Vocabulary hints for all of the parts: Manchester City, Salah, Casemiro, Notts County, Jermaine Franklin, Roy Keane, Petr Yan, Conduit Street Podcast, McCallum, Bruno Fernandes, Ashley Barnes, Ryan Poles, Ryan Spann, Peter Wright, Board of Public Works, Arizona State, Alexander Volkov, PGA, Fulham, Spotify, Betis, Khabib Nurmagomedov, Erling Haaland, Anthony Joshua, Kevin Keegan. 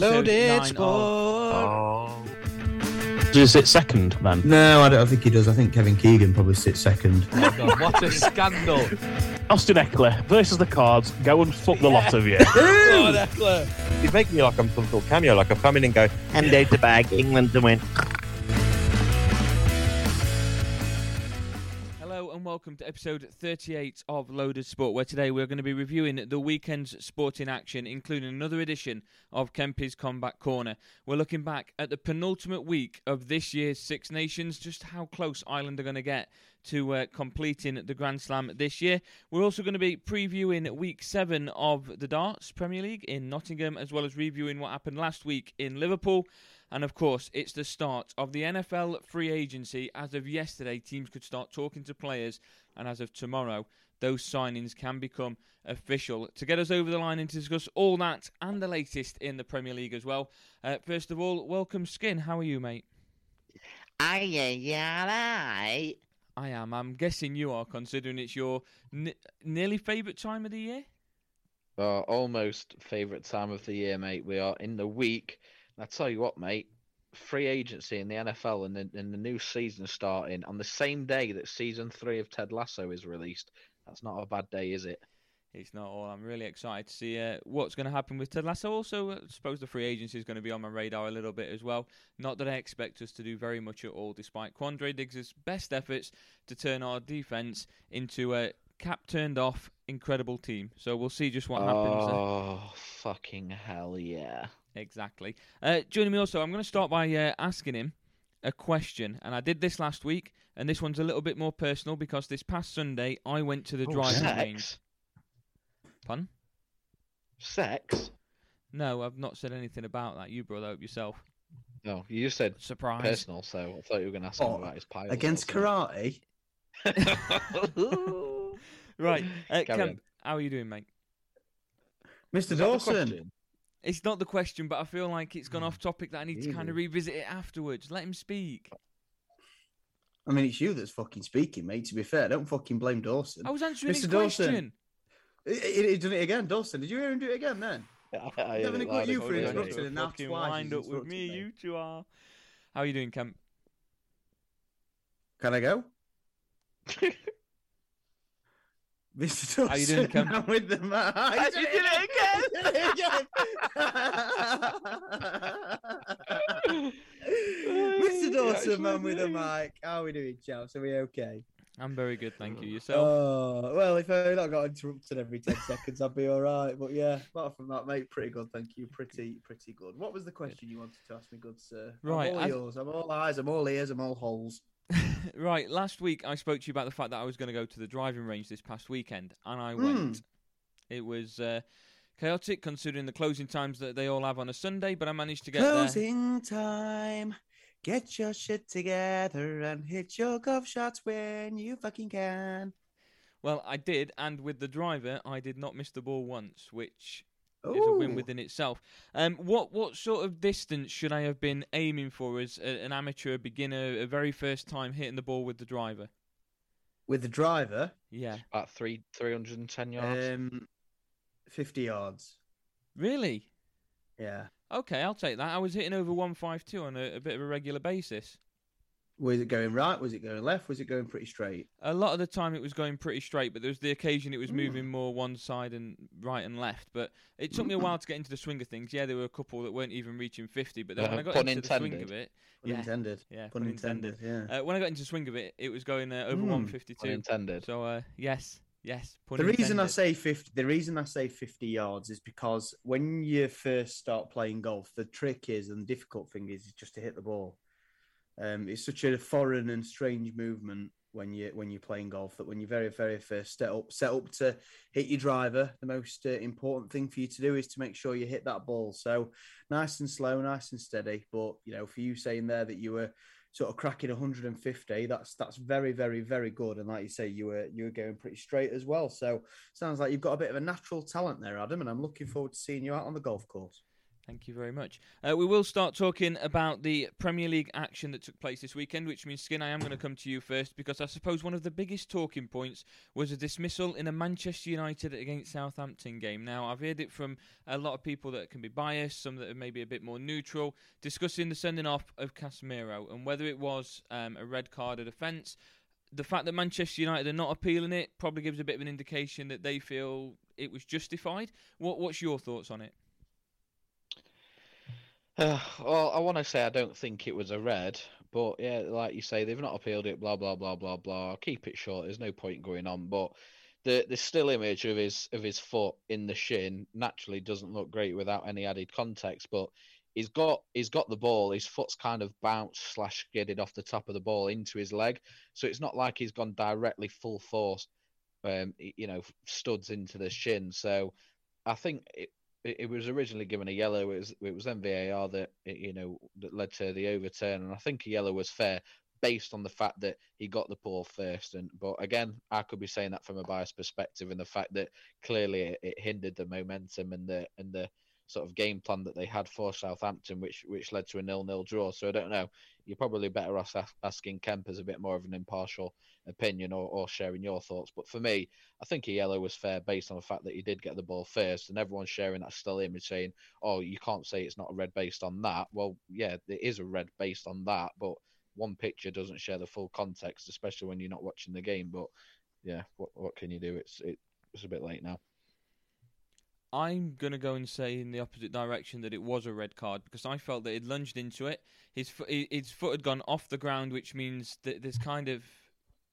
Loaded Sport. Does he sit second then? No, I don't think he does. I think Kevin Keegan probably sits second. Oh my God, what a scandal. Austin Eckler versus the Cards. Go and fuck the lot of you. God, Eckler. He's making me like I'm some sort of cameo, like I've come in and go, and go to bag, England to win. Welcome to episode 38 of Loaded Sport, where today we're going to be reviewing the weekend's sporting action, including another edition of Kempy's Combat Corner. We're looking back at the penultimate week of this year's Six Nations, just how close Ireland are going to get to completing the Grand Slam this year. We're also going to be previewing Week 7 of the Darts Premier League in Nottingham, as well as reviewing what happened last week in Liverpool. And of course, it's the start of the NFL free agency. As of yesterday, teams could start talking to players, and as of tomorrow, those signings can become official. To get us over the line and to discuss all that and the latest in the Premier League as well, first of all, welcome Skin. How are you, mate? I am. I'm guessing you are, considering it's your nearly favourite time of the year? Our almost favourite time of the year, mate. We are in the week. I tell you what, mate, free agency in the NFL and the new season starting on the same day that season 3 of Ted Lasso is released. That's not a bad day, is it? It's not. All. I'm really excited to see what's going to happen with Ted Lasso. Also, I suppose the free agency is going to be on my radar a little bit as well. Not that I expect us to do very much at all, despite Quandre Diggs' best efforts to turn our defence into a cap-turned-off incredible team. So we'll see just what happens. Oh, fucking hell yeah. Exactly. Joining me also, I'm going to start by asking him a question. And I did this last week, and this one's a little bit more personal because this past Sunday, I went to the driving range. Pun? Sex? No, I've not said anything about that. You brought that up yourself. No, you said surprise. Personal, so I thought you were going to ask him about his pilot. Against karate? Right. Cam, how are you doing, mate? Mr. Dawson. It's not the question, but I feel like it's gone off topic that I need to kind of revisit it afterwards. Let him speak. I mean, it's you that's fucking speaking, mate, to be fair. Don't fucking blame Dawson. I was answering his question. He's done it again, Dawson. Did you hear him do it again then? I haven't got you for interrupting, and that's why lined up with me, you two are. How are you doing, Kemp? Can I go? Mr. Dawson, how you doing, Kemp? I'm with the man. You did it again. Mr. Dawson, man with the mic. How are we doing, chaps? Are we okay? I'm very good, thank you. Yourself? Oh, well, if I not got interrupted every 10 seconds, I'd be all right. But yeah, apart from that, mate, pretty good, thank you. Pretty good. What was the question you wanted to ask me, good sir? Right, I'm all yours. I'm all eyes. I'm all ears. I'm all holes. Right, last week I spoke to you about the fact that I was going to go to the driving range this past weekend, and I went. It was chaotic, considering the closing times that they all have on a Sunday, but I managed to get closing there. Time. Get your shit together and hit your golf shots when you fucking can. Well, I did, and with the driver, I did not miss the ball once, which is a win within itself. What sort of distance should I have been aiming for as an amateur, a beginner, a very first time hitting the ball with the driver? With the driver? Yeah. About 310 yards. 50 yards. Really? Yeah. Okay, I'll take that. I was hitting over 152 on a bit of a regular basis. Was it going right? Was it going left? Was it going pretty straight? A lot of the time it was going pretty straight, but there was the occasion it was moving more one side and right and left. But it took me a while to get into the swing of things. Yeah, there were a couple that weren't even reaching 50, but then when I got into the swing of it... Pun intended. When I got into the swing of it, it was going over 152. Pun intended. So, yes. The reason I say 50 yards is because when you first start playing golf, the trick is, and the difficult thing is just to hit the ball. It's such a foreign and strange movement when you're playing golf that when you very, very first set up to hit your driver, the most important thing for you to do is to make sure you hit that ball. So nice and slow, nice and steady. But, you know, for you saying there that you were sort of cracking 150, that's very, very, very good. And like you say, you were going pretty straight as well. So sounds like you've got a bit of a natural talent there, Adam, and I'm looking forward to seeing you out on the golf course. Thank you very much. We will start talking about the Premier League action that took place this weekend, which means, Skin, I am going to come to you first, because I suppose one of the biggest talking points was a dismissal in a Manchester United against Southampton game. Now, I've heard it from a lot of people that can be biased, some that are maybe a bit more neutral, discussing the sending off of Casemiro and whether it was a red carded offence. The fact that Manchester United are not appealing it probably gives a bit of an indication that they feel it was justified. What's your thoughts on it? Well, I want to say I don't think it was a red, but yeah, like you say, they've not appealed it, blah, blah, blah, blah, blah. Keep it short, there's no point going on, but the still image of his foot in the shin naturally doesn't look great without any added context, but he's got the ball, his foot's kind of bounced / skidded off the top of the ball into his leg, so it's not like he's gone directly full force, studs into the shin, so I think it was originally given a yellow. It was then VAR that led to the overturn, and I think a yellow was fair based on the fact that he got the ball first. But again, I could be saying that from a biased perspective, and the fact that clearly it hindered the momentum and the sort of game plan that they had for Southampton, which led to a 0-0 draw. So I don't know. You're probably better off asking Kempers a bit more of an impartial opinion or sharing your thoughts. But for me, I think a yellow was fair based on the fact that he did get the ball first, and everyone's sharing that still image saying, oh, you can't say it's not a red based on that. Well, yeah, it is a red based on that, but one picture doesn't share the full context, especially when you're not watching the game. But yeah, what can you do? It's a bit late now. I'm going to go and say in the opposite direction that it was a red card, because I felt that he'd lunged into it. His foot had gone off the ground, which means that there's kind of...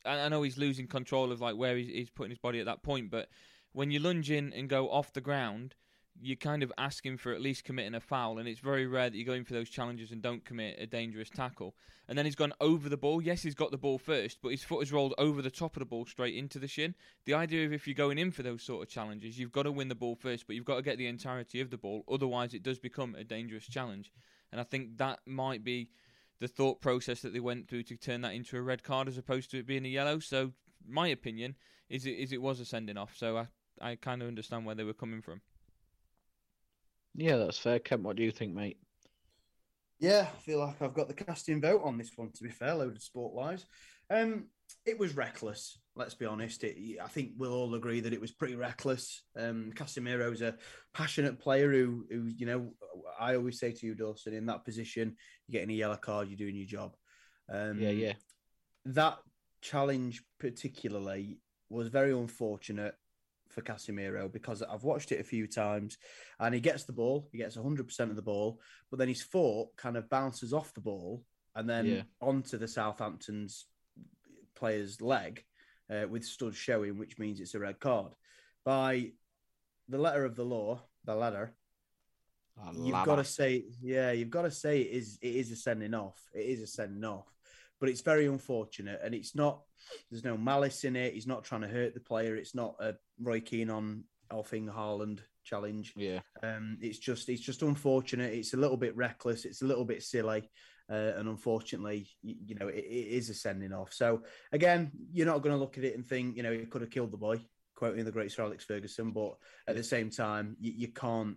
I know he's losing control of like where he's putting his body at that point, but when you lunge in and go off the ground, you're kind of asking for at least committing a foul, and it's very rare that you go in for those challenges and don't commit a dangerous tackle. And then he's gone over the ball. Yes, he's got the ball first, but his foot has rolled over the top of the ball straight into the shin. The idea of if you're going in for those sort of challenges, you've got to win the ball first, but you've got to get the entirety of the ball. Otherwise, it does become a dangerous challenge. And I think that might be the thought process that they went through to turn that into a red card as opposed to it being a yellow. So my opinion is it was a sending off. So I kind of understand where they were coming from. Yeah, that's fair. Kemp, what do you think, mate? Yeah, I feel like I've got the casting vote on this one, to be fair, loaded sport-wise. It was reckless, let's be honest. I think we'll all agree that it was pretty reckless. Casemiro's a passionate player who I always say to you, Dawson, in that position, you're getting a yellow card, you're doing your job. Yeah. That challenge particularly was very unfortunate for Casemiro, because I've watched it a few times, and he gets the ball, he gets 100% of the ball, but then his foot kind of bounces off the ball and then onto the Southampton's player's leg with studs showing, which means it's a red card. By the letter of the law, the ladder, you've got to say it is a sending off. It is a sending off, but it's very unfortunate, and it's not. There's no malice in it. He's not trying to hurt the player. It's not a Roy Keane on Erling Haaland challenge. Yeah. It's just unfortunate. It's a little bit reckless. It's a little bit silly, and unfortunately, it is a sending off. So again, you're not going to look at it and think, he could have killed the boy, quoting the great Sir Alex Ferguson. But at the same time, you can't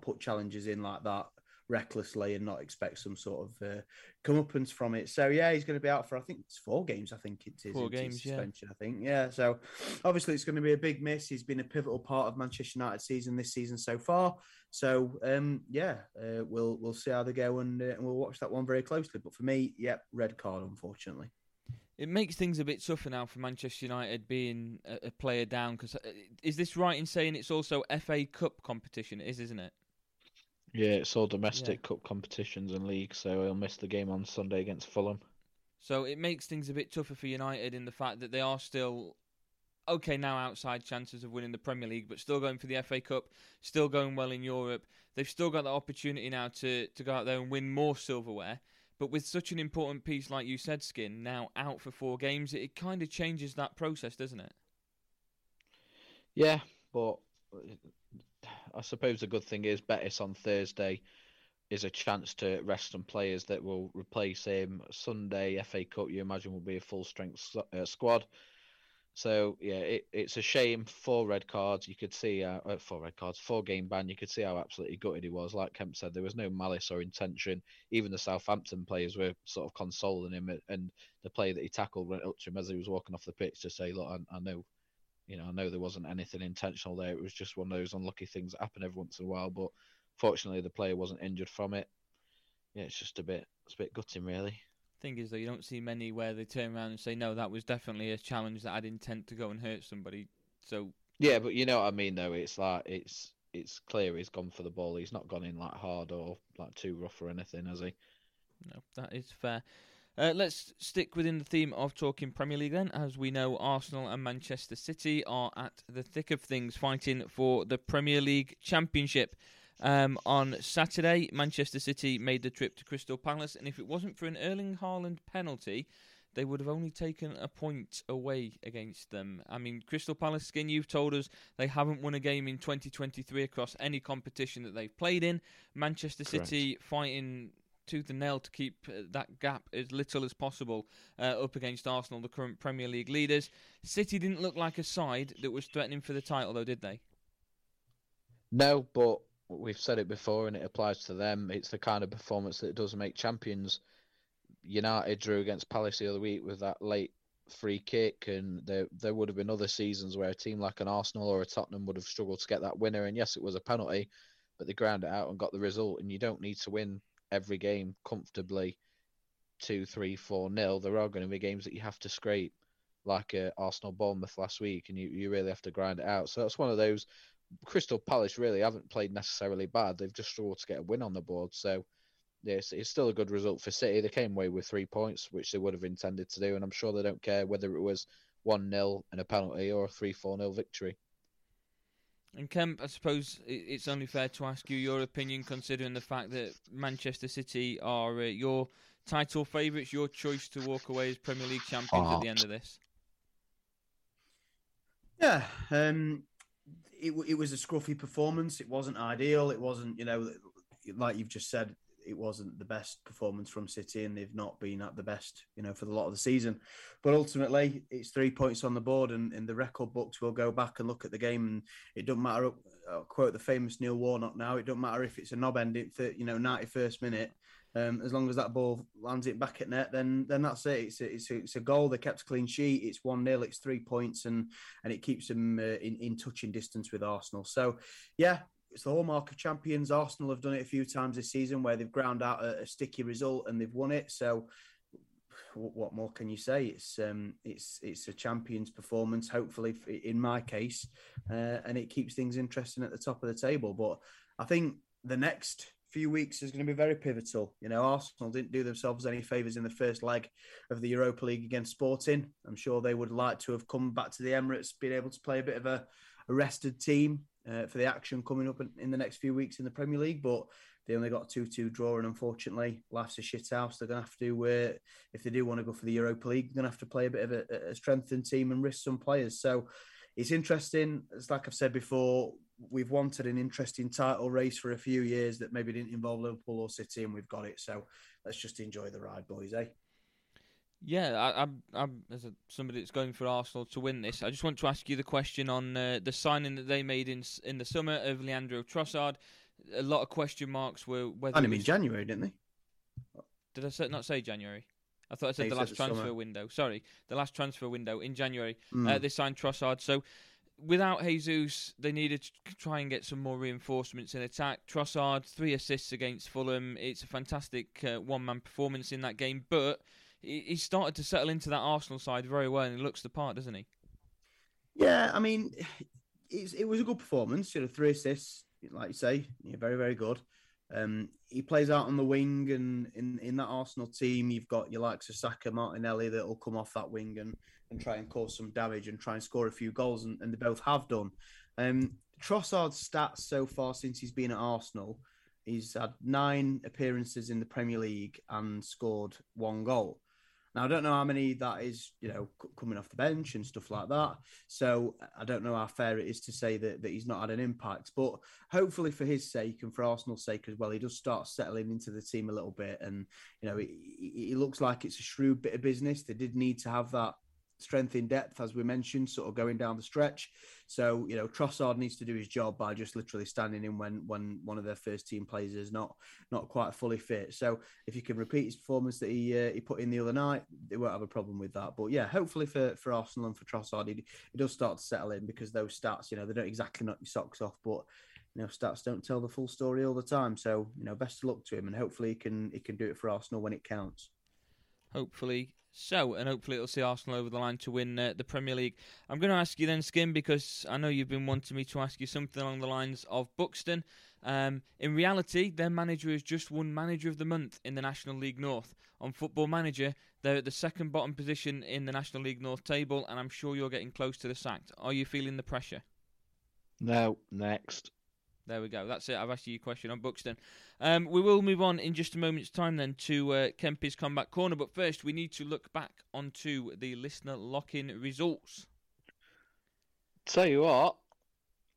put challenges in like that recklessly and not expect some sort of comeuppance from it. So yeah, he's going to be out for suspension. So obviously it's going to be a big miss. He's been a pivotal part of Manchester United season this season so far. So we'll see how they go, and we'll watch that one very closely. But for me, red card, unfortunately. It makes things a bit tougher now for Manchester United being a player down, because is this right in saying it's also FA Cup competition? It is, isn't it? Yeah, it's all domestic cup competitions and leagues, so he'll miss the game on Sunday against Fulham. So it makes things a bit tougher for United in the fact that they are still, now outside chances of winning the Premier League, but still going for the FA Cup, still going well in Europe. They've still got the opportunity now to go out there and win more silverware. But with such an important piece, like you said, Skin, now out for 4 games, it kind of changes that process, doesn't it? Yeah, but I suppose the good thing is Betis on Thursday is a chance to rest some players that will replace him. Sunday, FA Cup, you imagine will be a full-strength squad. So, yeah, it's a shame. 4 red cards. You could see 4 red cards, 4-game ban. You could see how absolutely gutted he was. Like Kemp said, there was no malice or intention. Even the Southampton players were sort of consoling him, and the player that he tackled went up to him as he was walking off the pitch to say, look, I know there wasn't anything intentional there. It was just one of those unlucky things that happen every once in a while. But fortunately, the player wasn't injured from it. Yeah, it's just a bit gutting, really. Thing is, though, you don't see many where they turn around and say, no, that was definitely a challenge that had intent to go and hurt somebody. So yeah, but you know what I mean, though. It's like it's clear he's gone for the ball. He's not gone in like hard or like too rough or anything, has he? No, that is fair. Let's stick within the theme of talking Premier League then. As we know, Arsenal and Manchester City are at the thick of things, fighting for the Premier League Championship. On Saturday, Manchester City made the trip to Crystal Palace, and if it wasn't for an Erling Haaland penalty, they would have only taken a point away against them. I mean, Crystal Palace, Skin, you've told us they haven't won a game in 2023 across any competition that they've played in. Manchester City fighting tooth and nail to keep that gap as little as possible up against Arsenal, the current Premier League leaders. City didn't look like a side that was threatening for the title, though, did they? No, but we've said it before and it applies to them. It's the kind of performance that does make champions. United drew against Palace the other week with that late free kick, and there would have been other seasons where a team like an Arsenal or a Tottenham would have struggled to get that winner, and yes, it was a penalty, but they ground it out and got the result. And you don't need to win every game comfortably 2-3-4-0. There are going to be games that you have to scrape, like Arsenal Bournemouth last week, and you really have to grind it out. So that's one of those. Crystal Palace really haven't played necessarily bad. They've just struggled to get a win on the board. So yeah, it's still a good result for City. They came away with 3 points, which they would have intended to do. And I'm sure they don't care whether it was 1-0 and a penalty or a 3-4-0 victory. And Kemp, I suppose it's only fair to ask you your opinion, considering the fact that Manchester City are your title favourites, your choice to walk away as Premier League champions at the end of this. Yeah, It was a scruffy performance. It wasn't ideal. It wasn't, like you've just said, it wasn't the best performance from City, and they've not been at the best, for a lot of the season. But ultimately, it's 3 points on the board, and the record books will go back and look at the game. And it doesn't matter. I'll quote the famous Neil Warnock now. It doesn't matter if it's a knob ending, 91st minute. As long as that ball lands it back at net, then that's it. It's a goal. They kept a clean sheet. It's 1-0. It's 3 points, and it keeps them in touching distance with Arsenal. So, yeah, it's the hallmark of champions. Arsenal have done it a few times this season where they've ground out a sticky result and they've won it. So, what more can you say? It's a champions performance. Hopefully, in my case, and it keeps things interesting at the top of the table. But I think the next few weeks is going to be very pivotal. Arsenal didn't do themselves any favours in the first leg of the Europa League against Sporting. I'm sure they would like to have come back to the Emirates, been able to play a bit of a rested team for the action coming up in the next few weeks in the Premier League, but they only got a 2-2 draw, and unfortunately, life's a shit house. They're going to have to, if they do want to go for the Europa League, they're going to have to play a bit of a strengthened team and risk some players. So it's interesting. It's like I've said before, we've wanted an interesting title race for a few years that maybe didn't involve Liverpool or City, and we've got it. So let's just enjoy the ride, boys, eh? Yeah, I'm as somebody that's going for Arsenal to win this, I just want to ask you the question on the signing that they made in the summer of Leandro Trossard. A lot of question marks were whether... I mean, January, didn't they? Did I not say January? I thought I said the last transfer window. Sorry, the last transfer window in January. They signed Trossard, so... Without Jesus, they needed to try and get some more reinforcements in attack. Trossard, 3 assists against Fulham. It's a fantastic one-man performance in that game, but he started to settle into that Arsenal side very well, and he looks the part, doesn't he? Yeah, I mean, it was a good performance. 3 assists, like you say, very, very good. He plays out on the wing, and in that Arsenal team, you've got your likes of Saka, Martinelli that will come off that wing and try and cause some damage and try and score a few goals, and they both have done. Trossard's stats so far since he's been at Arsenal, he's had 9 appearances in the Premier League and scored 1 goal. Now, I don't know how many that is, coming off the bench and stuff like that. So I don't know how fair it is to say that he's not had an impact. But hopefully for his sake and for Arsenal's sake as well, he does start settling into the team a little bit. And, it looks like it's a shrewd bit of business. They did need to have that strength in depth, as we mentioned, sort of going down the stretch. So, you know, Trossard needs to do his job by just literally standing in when one of their first team players is not quite fully fit. So if you can repeat his performance that he put in the other night, they won't have a problem with that. But yeah, hopefully for Arsenal and for Trossard, it does start to settle in, because those stats, you know, they don't exactly knock your socks off, but you know, stats don't tell the full story all the time. So, you know, best of luck to him, and hopefully he can do it for Arsenal when it counts. Hopefully so, and hopefully it'll see Arsenal over the line to win the Premier League. I'm going to ask you then, Skin, because I know you've been wanting me to ask you something along the lines of Buxton. In reality, their manager has just won Manager of the Month in the National League North. On Football Manager, they're at the second bottom position in the National League North table, and I'm sure you're getting close to the sack. Are you feeling the pressure? No, next. There we go. That's it. I've asked you a question on Buxton. We will move on in just a moment's time then to Kempy's Comeback Corner. But first, we need to look back onto the listener lock-in results. Tell you what,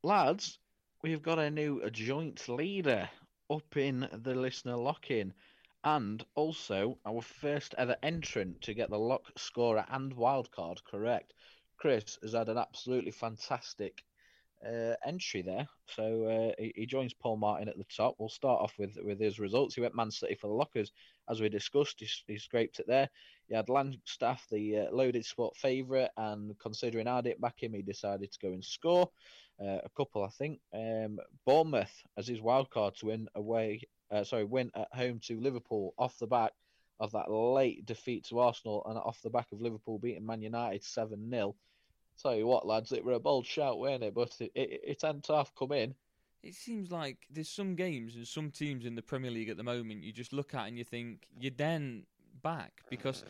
lads, we've got a new joint leader up in the listener lock-in. And also, our first ever entrant to get the lock, scorer and wildcard correct. Chris has had an absolutely fantastic entry there, so he joins Paul Martin at the top. We'll start off with his results. He went Man City for the lockers, as we discussed. He scraped it there. He had Langstaff, the loaded sport favourite, and considering I didn't back him, he decided to go and score a couple, I think. Bournemouth as his wild card to win at home to Liverpool off the back of that late defeat to Arsenal, and off the back of Liverpool beating Man United 7-0. Tell you what, lads, it were a bold shout, weren't it? But it hadn't half come in. It seems like there's some games and some teams in the Premier League at the moment you just look at and you think, you're then back. Because,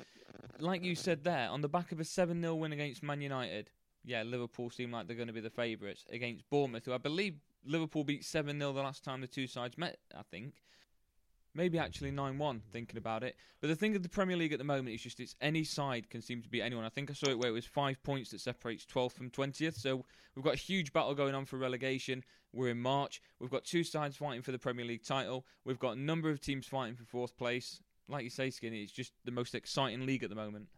like you said there, on the back of a 7-0 win against Man United, yeah, Liverpool seem like they're going to be the favourites against Bournemouth, who I believe Liverpool beat 7-0 the last time the two sides met, I think. Maybe actually 9-1, thinking about it. But the thing of the Premier League at the moment is just it's any side can seem to beat anyone. I think I saw it where it was 5 points that separates 12th from 20th. So we've got a huge battle going on for relegation. We're in March. We've got two sides fighting for the Premier League title. We've got a number of teams fighting for fourth place. Like you say, Skinny, it's just the most exciting league at the moment.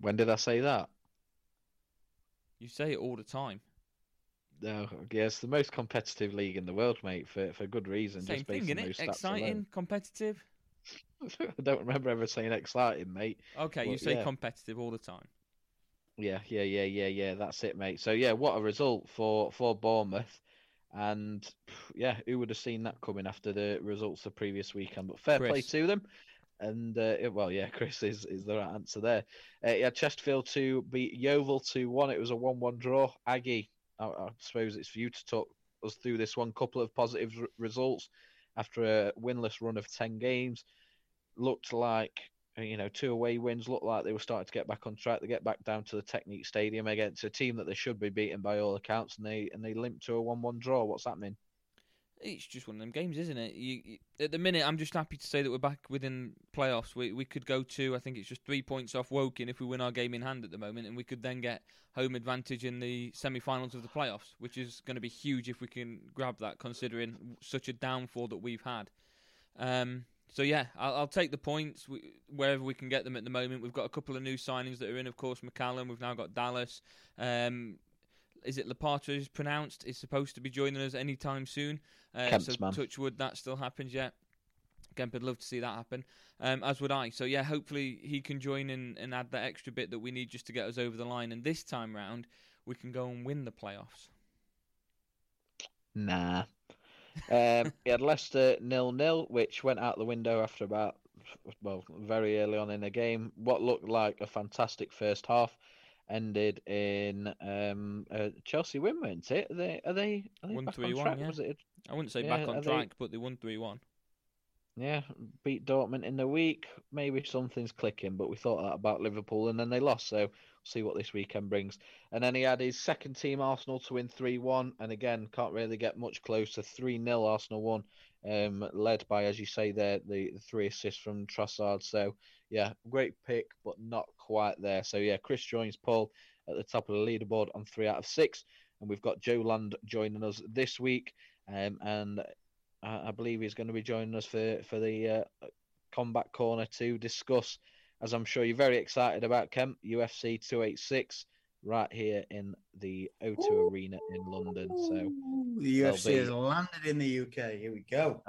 When did I say that? You say it all the time. No, yes, the most competitive league in the world, mate, for good reason. Same just thing, innit? Exciting, alone. Competitive? I don't remember ever saying exciting, mate. Okay, but, you say competitive all the time. Yeah, that's it, mate. So, yeah, what a result for Bournemouth. And, yeah, who would have seen that coming after the results the previous weekend? But fair play to them. And, Chris is the right answer there. Yeah, Chesterfield to beat Yeovil 2-1. It was a 1-1 draw. Aggie, I suppose it's for you to talk us through this one. Couple of positive results after a winless run of 10 games. Looked like, you know, two away wins. Looked like they were starting to get back on track. They get back down to the Technique Stadium against a team that they should be beating by all accounts, and they limp to a 1-1 draw. What's happening? It's just one of them games, isn't it? You, at the minute, I'm just happy to say that we're back within playoffs. We could go to, I think it's just 3 points off Woking if we win our game in hand at the moment, and we could then get home advantage in the semi-finals of the playoffs, which is going to be huge if we can grab that, considering such a downfall that we've had. I'll take the points wherever we can get them at the moment. We've got a couple of new signings that are in, of course, McCallum. We've now got Dallas. Is it Lapata is pronounced? Is supposed to be joining us any time soon. Touchwood, that still happens yet. Kemp would love to see that happen, as would I. So, yeah, hopefully he can join and add that extra bit that we need just to get us over the line. And this time round, we can go and win the playoffs. Nah. He had Leicester 0-0, which went out the window after very early on in the game. What looked like a fantastic first half ended in Chelsea win, weren't it? Are they 1-3-1, back on track? Yeah. I wouldn't say back on track, but they 1-3-1. Yeah, beat Dortmund in the week. Maybe something's clicking, but we thought that about Liverpool, and then they lost, so we'll see what this weekend brings. And then he had his second team, Arsenal, to win 3-1, and again, can't really get much closer. 3-0 Arsenal won, led by, as you say there, the three assists from Trossard, so... Yeah, great pick, but not quite there. So, yeah, Chris joins Paul at the top of the leaderboard on 3 out of 6. And we've got Joe Land joining us this week. And I believe he's going to be joining us for the Comeback Corner to discuss as I'm sure you're very excited about, Kemp, UFC 286 right here in the O2 Arena in London. So the UFC has landed in the UK. Here we go.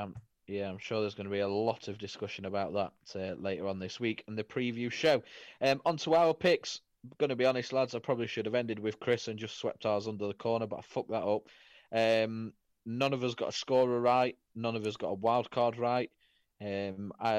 Yeah, I'm sure there's going to be a lot of discussion about that later on this week in the preview show. On to our picks. I'm going to be honest, lads, I probably should have ended with Chris and just swept ours under the corner, but I fucked that up. None of us got a scorer right. None of us got a wild card right.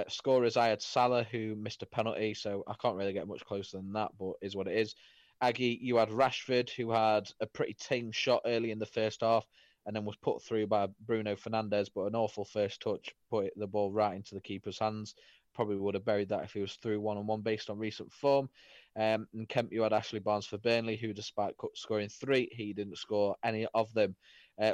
Scorers, I had Salah, who missed a penalty, so I can't really get much closer than that, but is what it is. Aggie, you had Rashford, who had a pretty tame shot early in the first half, and then was put through by Bruno Fernandes, but an awful first touch put the ball right into the keeper's hands. Probably would have buried that if he was through one-on-one based on recent form. And Kemp, you had Ashley Barnes for Burnley, who despite scoring three, he didn't score any of them.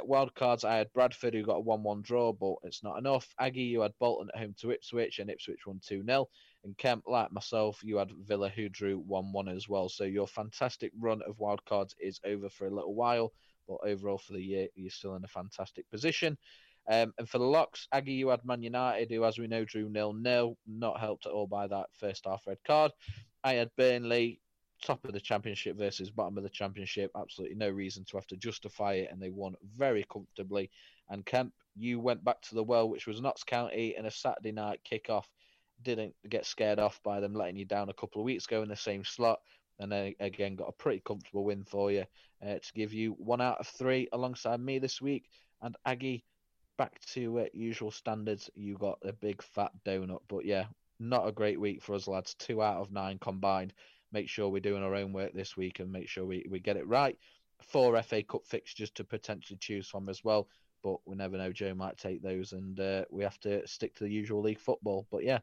Wild cards, I had Bradford, who got a 1-1 draw, but it's not enough. Aggie, you had Bolton at home to Ipswich, and Ipswich won 2-0. And Kemp, like myself, you had Villa, who drew 1-1 as well. So your fantastic run of wild cards is over for a little while, but overall for the year, you're still in a fantastic position. And for the locks, Aggie, you had Man United, who, as we know, drew 0-0, not helped at all by that first half red card. I had Burnley, top of the Championship versus bottom of the Championship. Absolutely no reason to have to justify it, and they won very comfortably. And Kemp, you went back to the well, which was Notts County, and a Saturday night kickoff. Didn't get scared off by them letting you down a couple of weeks ago in the same slot. And then again, got a pretty comfortable win for you to give you 1 out of 3 alongside me this week. And Aggie, back to usual standards, you got a big fat donut. But yeah, not a great week for us, lads. 2 out of 9 combined. Make sure we're doing our own work this week and make sure we get it right. 4 FA Cup fixtures to potentially choose from as well. But we never know, Joe might take those, and we have to stick to the usual league football. But yeah,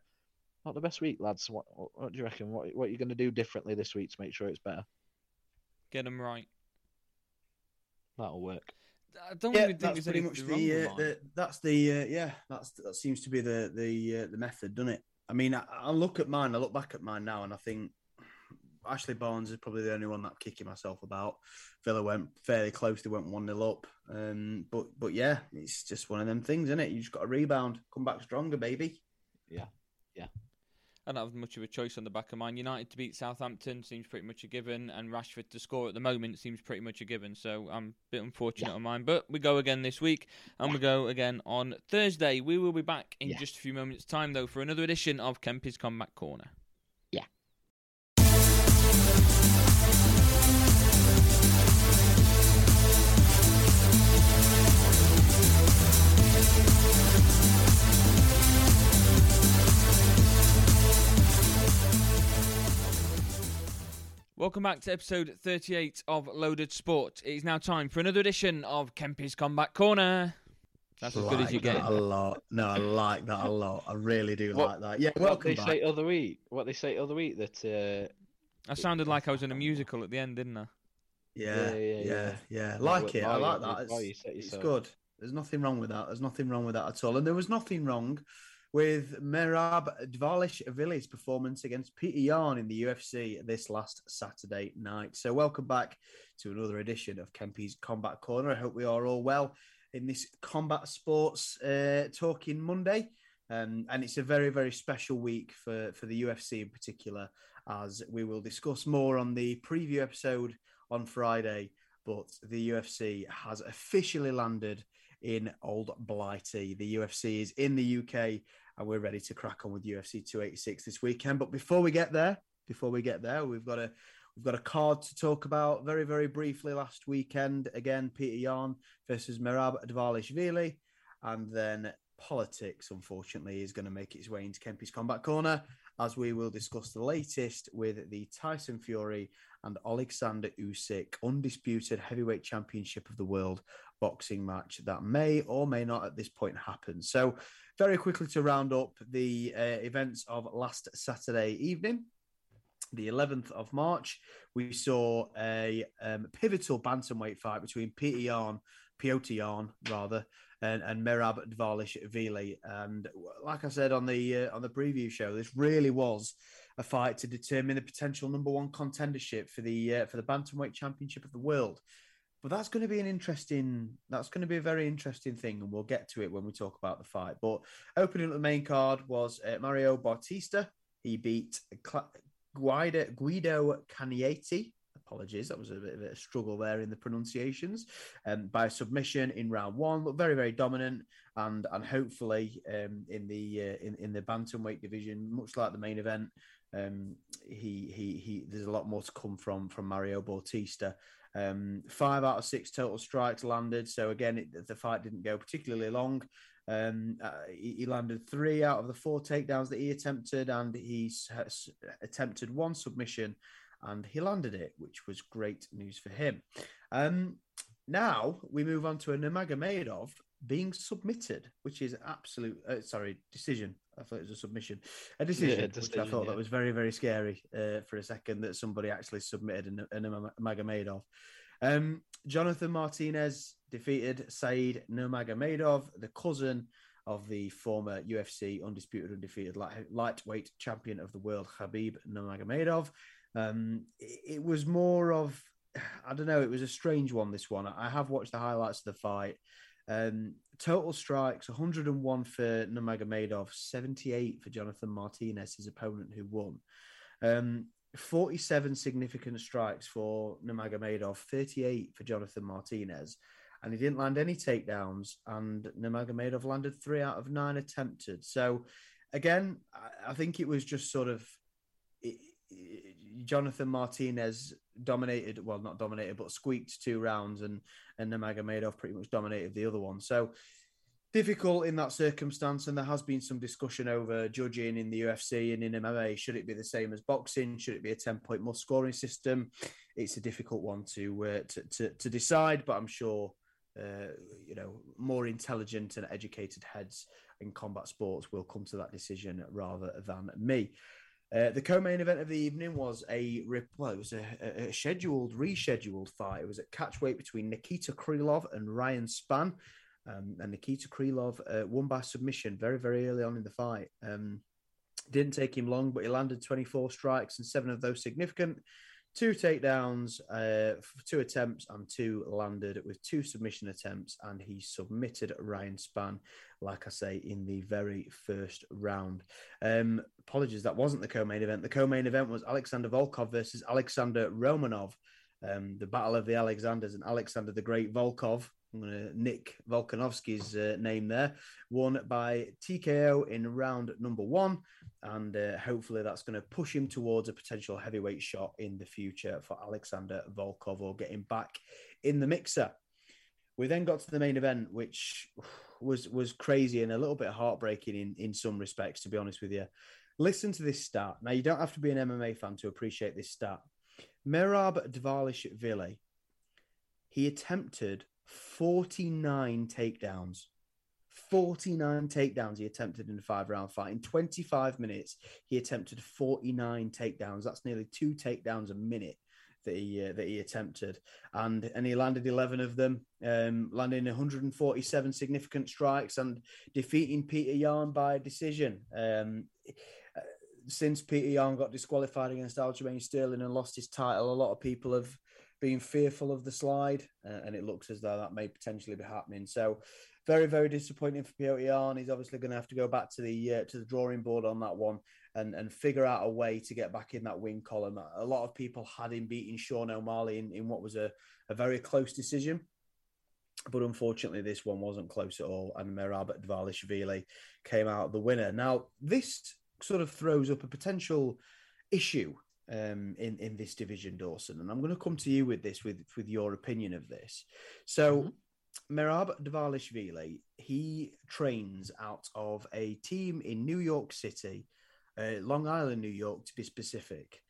not the best week, lads. What do you reckon? What are you going to do differently this week to make sure it's better? Get them right. That'll work. I don't really think there's anything wrong with mine. That seems to be the method, doesn't it? I mean, I look at mine. I look back at mine now, and I think Ashley Barnes is probably the only one that I'm kicking myself about. Villa went fairly close. They went 1-0 up. But yeah, it's just one of them things, isn't it? You just got to rebound, come back stronger, baby. Yeah. I don't have much of a choice on the back of mine. United to beat Southampton seems pretty much a given, and Rashford to score at the moment seems pretty much a given. So I'm a bit unfortunate on mine. But we go again this week, and we go again on Thursday. We will be back in just a few moments' time, though, for another edition of Kempy's Comeback Corner. Welcome back to episode 38 of Loaded Sport. It is now time for another edition of Kempy's Comeback Corner. That's as good as you get. I like that a lot. I really do like that. Yeah, welcome back. What they say other week that I sounded like I was in a musical at the end, didn't I? Yeah. Like it. I like that. It's good. There's nothing wrong with that. There's nothing wrong with that at all. And there was nothing wrong with Merab Dvalishvili's performance against Petr Yan in the UFC this last Saturday night. So welcome back to another edition of Kempy's Combat Corner. I hope we are all well in this combat sports talking Monday. And it's a very, very special week for the UFC in particular, as we will discuss more on the preview episode on Friday. But the UFC has officially landed in Old Blighty. The UFC is in the UK, and we're ready to crack on with UFC 286 this weekend. But before we get there, we've got a card to talk about very, very briefly. Last weekend, again, Petr Yan versus Merab Dvalishvili, and then politics, unfortunately, is going to make its way into Kempy's Combat Corner, as we will discuss the latest with the Tyson Fury and Alexander Usyk undisputed heavyweight championship of the world boxing match that may or may not at this point happen. So very quickly to round up the events of last Saturday evening, the 11th of March, we saw a pivotal bantamweight fight between Petr Yan, and Merab Dvalishvili. And like I said on the preview show, this really was a fight to determine the potential number one contendership for the bantamweight championship of the world. But that's going to be a very interesting thing, and we'll get to it when we talk about the fight. But opening up the main card was Mario Bautista. He beat Guido Canieti. Apologies, that was a bit of a struggle there in the pronunciations. By submission in round one, looked very, very dominant, and hopefully in the bantamweight division, much like the main event, there's a lot more to come from Mario Bautista. 5 out of 6 total strikes landed. So again, the fight didn't go particularly long. He landed 3 out of the 4 takedowns that he attempted, and he attempted 1 submission. And he landed it, which was great news for him. Now we move on to a Nurmagomedov being submitted, which is absolute... decision. I thought it was a submission. A decision, which I thought that was very, very scary for a second, that somebody actually submitted a Nurmagomedov. Jonathan Martinez defeated Said Nurmagomedov, the cousin of the former UFC undisputed undefeated lightweight champion of the world, Khabib Nurmagomedov. It was more of, I don't know, it was a strange one, this one. I have watched the highlights of the fight. Total strikes, 101 for Nurmagomedov, 78 for Jonathan Martinez, his opponent who won. 47 significant strikes for Nurmagomedov, 38 for Jonathan Martinez. And he didn't land any takedowns, and Nurmagomedov landed 3 out of 9 attempted. So, again, I think it was just sort of... Jonathan Martinez dominated, well, not dominated, but squeaked 2 rounds, and Nurmagomedov pretty much dominated the other one. So difficult in that circumstance, and there has been some discussion over judging in the UFC and in MMA. Should it be the same as boxing? Should it be a 10-point must scoring system? It's a difficult one to decide, but I'm sure more intelligent and educated heads in combat sports will come to that decision rather than me. The co-main event of the evening was rescheduled fight. It was at catchweight between Nikita Krylov and Ryan Spann, and Nikita Krylov won by submission very, very early on in the fight. Didn't take him long, but he landed 24 strikes and 7 of those significant. 2 takedowns, 2 attempts, and 2 landed, with 2 submission attempts, and he submitted Ryan Spann, like I say, in the very first round. Apologies, that wasn't the co-main event. The co-main event was Alexander Volkov versus Alexander Romanov, the Battle of the Alexanders, and Alexander the Great Volkov. I'm going to nick Volkanovski's name there. Won by TKO in round number 1. And hopefully that's going to push him towards a potential heavyweight shot in the future for Alexander Volkov, or getting back in the mixer. We then got to the main event, which was crazy and a little bit heartbreaking in some respects, to be honest with you. Listen to this stat. Now, you don't have to be an MMA fan to appreciate this stat. Merab Dvalishvili, he attempted 49 takedowns he attempted in a 5-round fight. In 25 minutes, he attempted 49 takedowns. That's nearly 2 takedowns a minute that he attempted. And he landed 11 of them, landing 147 significant strikes and defeating Petr Yan by decision. Since Petr Yan got disqualified against Aljamain Sterling and lost his title, a lot of people have been fearful of the slide, and it looks as though that may potentially be happening. So, very, very disappointing for Petr Yan. He's obviously going to have to go back to the drawing board on that one and figure out a way to get back in that win column. A lot of people had him beating Sean O'Malley in what was a very close decision. But unfortunately, this one wasn't close at all, and Merab Dvalishvili came out the winner. Now, this sort of throws up a potential issue in this division, Dawson. And I'm going to come to you with this, with your opinion of this. So Merab Dvalishvili, he trains out of a team in New York City, Long Island, New York, to be specific,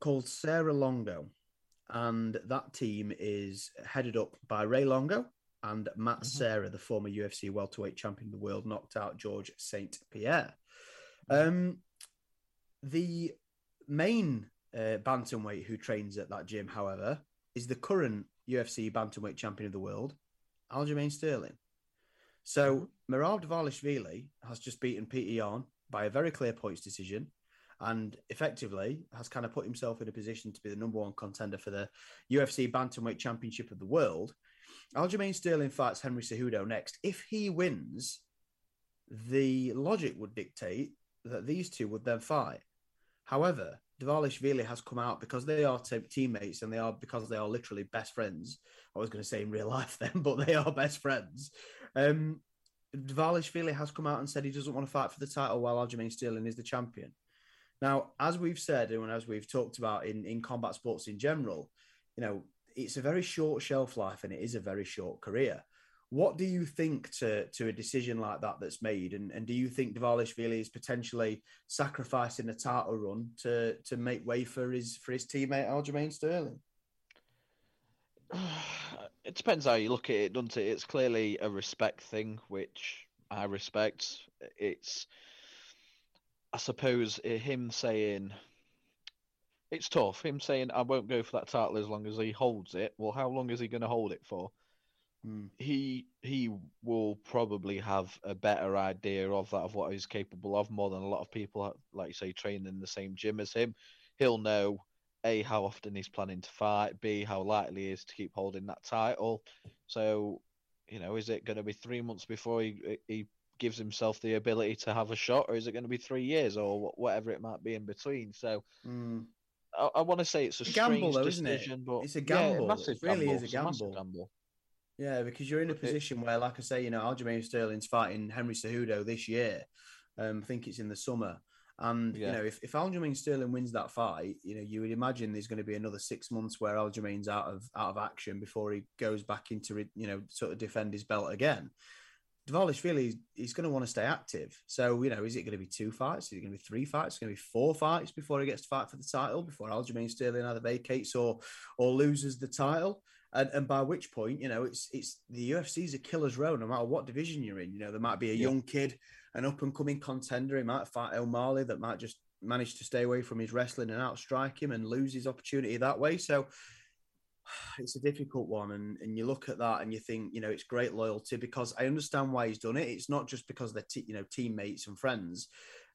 called Serra Longo. And that team is headed up by Ray Longo and Matt Serra, the former UFC welterweight champion of the world, knocked out George St. Pierre. The main bantamweight who trains at that gym, however, is the current UFC bantamweight champion of the world, Aljamain Sterling. So Merab Dvalishvili has just beaten Petr Yan by a very clear points decision, and effectively has kind of put himself in a position to be the number 1 contender for the UFC bantamweight championship of the world. Aljamain Sterling fights Henry Cejudo next. If he wins, the logic would dictate that these two would then fight. However, Dvalishvili has come out because they are teammates and because they are literally best friends. I was going to say in real life then, but they are best friends. Dvalishvili has come out and said he doesn't want to fight for the title while Aljamain Sterling is the champion. Now, as we've said and as we've talked about in combat sports in general, you know, it's a very short shelf life and it is a very short career. What do you think to a decision like that that's made? And do you think Dvalishvili is potentially sacrificing a title run to make way for his teammate Aljamain Sterling? It depends how you look at it, doesn't it? It's clearly a respect thing, which I respect. It's, I suppose, him saying, it's tough, him saying, I won't go for that title as long as he holds it. Well, how long is he going to hold it for? He will probably have a better idea of that, of what he's capable of, more than a lot of people, like you say, training in the same gym as him. He'll know, A, how often he's planning to fight, B, how likely he is to keep holding that title. So, you know, is it going to be 3 months before he gives himself the ability to have a shot, or is it going to be 3 years or whatever it might be in between? So I want to say it's a gamble, though, isn't it? But it's a gamble. Yeah, it really is a gamble. Yeah, because you're in a position where, like I say, you know, Aljamain Sterling's fighting Henry Cejudo this year. I think it's in the summer. And, you know, if Aljamain Sterling wins that fight, you know, you would imagine there's going to be another 6 months where Aljamain's out of action before he goes back into, you know, sort of defend his belt again. Dvalishvili, he's going to want to stay active. So, you know, is it going to be 2 fights? Is it going to be 3 fights? Is it going to be 4 fights before he gets to fight for the title, before Aljamain Sterling either vacates or loses the title? And by which point, you know, it's the UFC's a killer's row, no matter what division you're in. You know, there might be a young kid, an up-and-coming contender. He might fight El Mali that might just manage to stay away from his wrestling and outstrike him and lose his opportunity that way. So it's a difficult one. And you look at that and you think, you know, it's great loyalty, because I understand why he's done it. It's not just because they're, you know, teammates and friends.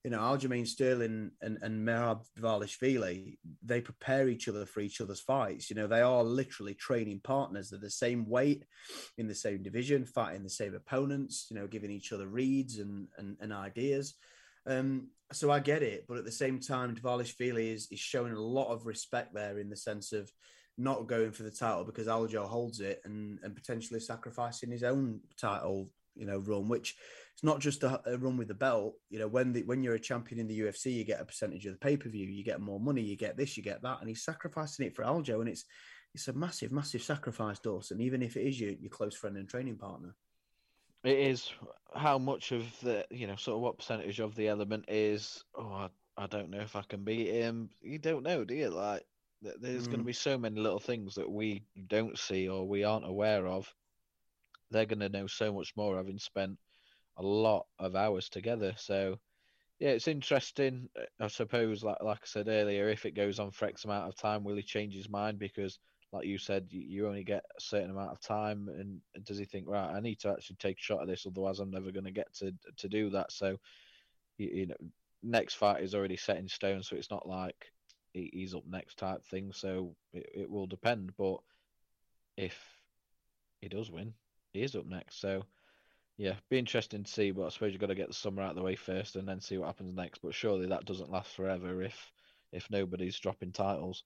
You know, Aljamain Sterling and Merab Dvalishvili, they prepare each other for each other's fights. You know, they are literally training partners. They're the same weight, in the same division, fighting the same opponents, you know, giving each other reads and ideas. So I get it. But at the same time, Dvalishvili is showing a lot of respect there, in the sense of not going for the title because Aljo holds it, and potentially sacrificing his own title, you know, run, which it's not just a run with the belt. You know, when you're a champion in the UFC, you get a percentage of the pay-per-view, you get more money, you get this, you get that, and he's sacrificing it for Aljo, and it's a massive, massive sacrifice, Dawson, even if it is your close friend and training partner. It is. How much of the, you know, sort of what percentage of the element is, I don't know if I can beat him. You don't know, do you? Like, there's going to be so many little things that we don't see or we aren't aware of. They're going to know so much more, having spent a lot of hours together. So, yeah, it's interesting. I suppose, like I said earlier, if it goes on for X amount of time, will he change his mind? Because, like you said, you only get a certain amount of time. And does he think, right, I need to actually take a shot at this, otherwise I'm never going to get to do that. So, you know, next fight is already set in stone, so it's not like he's up next type thing. So it will depend. But if he does win, he is up next. So, yeah, be interesting to see. But I suppose you've got to get the summer out of the way first and then see what happens next. But surely that doesn't last forever if nobody's dropping titles.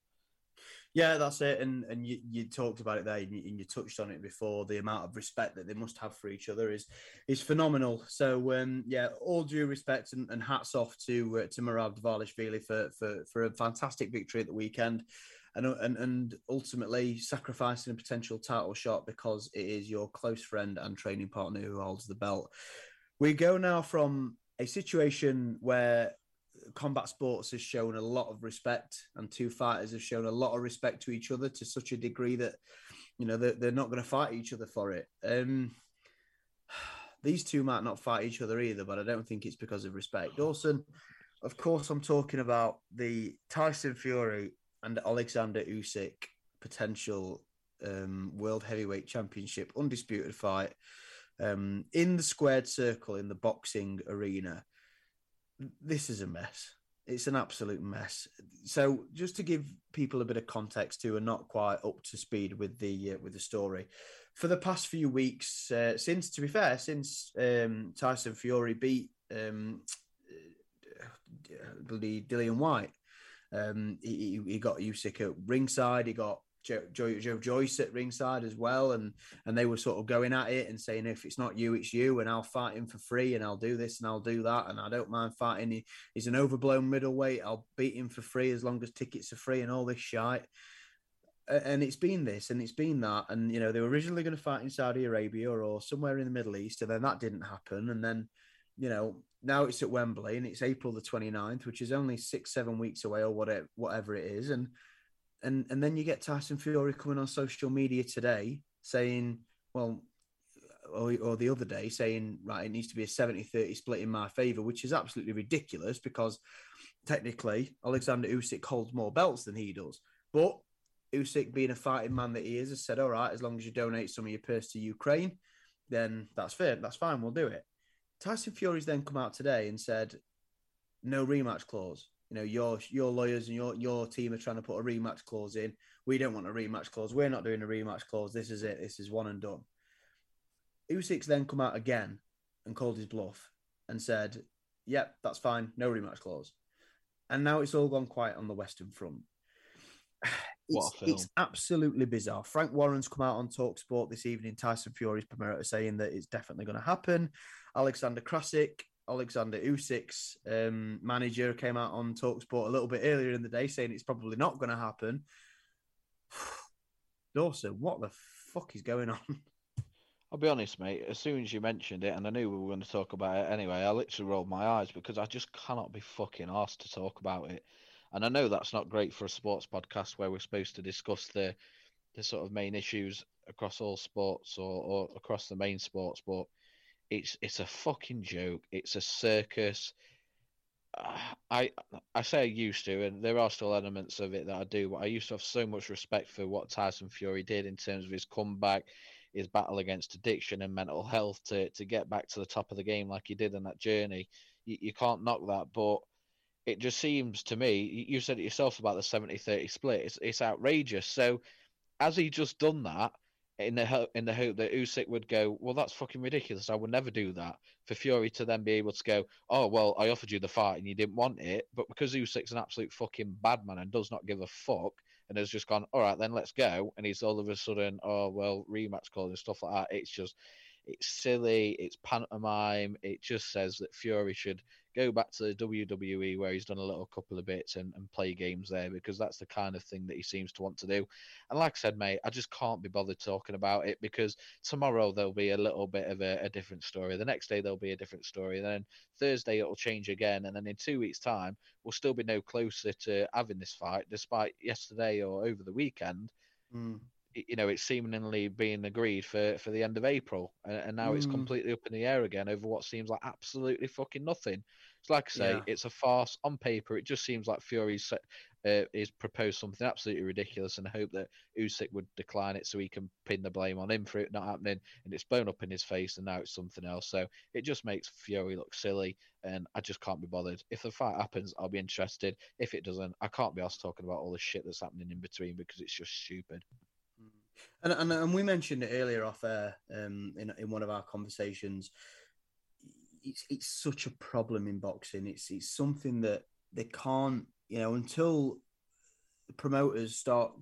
Yeah, that's it. And you talked about it there, and you touched on it before. The amount of respect that they must have for each other is phenomenal. So, yeah, all due respect and hats off to Merab Dvalishvili for a fantastic victory at the weekend. And ultimately sacrificing a potential title shot because it is your close friend and training partner who holds the belt. We go now from a situation where combat sports has shown a lot of respect, and two fighters have shown a lot of respect to each other to such a degree that, you know, they're not going to fight each other for it. These two might not fight each other either, but I don't think it's because of respect. Dawson, of course, I'm talking about the Tyson Fury and Alexander Usyk potential World Heavyweight Championship undisputed fight in the squared circle in the boxing arena. This is a mess. It's an absolute mess. So just to give people a bit of context who are not quite up to speed with the story, for the past few weeks, since Tyson Fury beat bloody Dillian White. He got Usyk at ringside. He got Joe Joyce at ringside as well, and they were sort of going at it and saying, if it's not you, it's you, and I'll fight him for free, and I'll do this and I'll do that, and I don't mind fighting. He's an overblown middleweight. I'll beat him for free as long as tickets are free and all this shite. And it's been this and it's been that, and you know, they were originally going to fight in Saudi Arabia or somewhere in the Middle East, and then that didn't happen, and then, you know, now it's at Wembley and it's April the 29th, which is only 6-7 weeks away or whatever it is, and then you get Tyson Fury coming on social media today saying, well, or the other day saying, right, it needs to be a 70-30 split in my favour, which is absolutely ridiculous because technically Alexander Usyk holds more belts than he does, but Usyk, being a fighting man that he is, has said, all right, as long as you donate some of your purse to Ukraine, then that's fair, that's fine, we'll do it. Tyson Fury's then come out today and said, no rematch clause. You know, your lawyers and your team are trying to put a rematch clause in. We don't want a rematch clause. We're not doing a rematch clause. This is it. This is one and done. Usyk's then come out again and called his bluff and said, yep, that's fine, no rematch clause. And now it's all gone quiet on the Western Front. It's absolutely bizarre. Frank Warren's come out on TalkSport this evening, Tyson Fury's promoter, saying that it's definitely going to happen. Alexander Krasik, Alexander Usyk's manager, came out on TalkSport a little bit earlier in the day saying it's probably not going to happen. Dawson, what the fuck is going on? I'll be honest, mate, as soon as you mentioned it, and I knew we were going to talk about it anyway, I literally rolled my eyes because I just cannot be fucking arsed to talk about it. And I know that's not great for a sports podcast where we're supposed to discuss the sort of main issues across all sports or across the main sports, but it's a fucking joke. It's a circus. I say I used to, and there are still elements of it that I do, but I used to have so much respect for what Tyson Fury did in terms of his comeback, his battle against addiction and mental health to get back to the top of the game like he did in that journey. You can't knock that, but it just seems to me, you said it yourself about the 70-30 split, it's outrageous. So has he just done that in the hope that Usyk would go, well, that's fucking ridiculous, I would never do that, for Fury to then be able to go, oh, well, I offered you the fight and you didn't want it, but because Usyk's an absolute fucking bad man and does not give a fuck and has just gone, all right, then let's go, and he's all of a sudden, oh, well, rematch call and stuff like that. It's just... it's silly, it's pantomime, it just says that Fury should go back to the WWE where he's done a little couple of bits and play games there, because that's the kind of thing that he seems to want to do. And like I said, mate, I just can't be bothered talking about it because tomorrow there'll be a little bit of a different story. The next day there'll be a different story. And then Thursday it'll change again. And then in 2 weeks' time, we'll still be no closer to having this fight, despite yesterday or over the weekend. Mm. You know, it's seemingly being agreed for the end of April, and now it's completely up in the air again over what seems like absolutely fucking nothing. It's like I say, It's a farce on paper. It just seems like Fury's is proposed something absolutely ridiculous and hope that Usyk would decline it so he can pin the blame on him for it not happening, and it's blown up in his face, and now it's something else. So it just makes Fury look silly, and I just can't be bothered. If the fight happens, I'll be interested. If it doesn't, I can't be asked talking about all the shit that's happening in between because it's just stupid. And we mentioned it earlier off air in one of our conversations. It's such a problem in boxing. It's something that they can't, you know, until the promoters start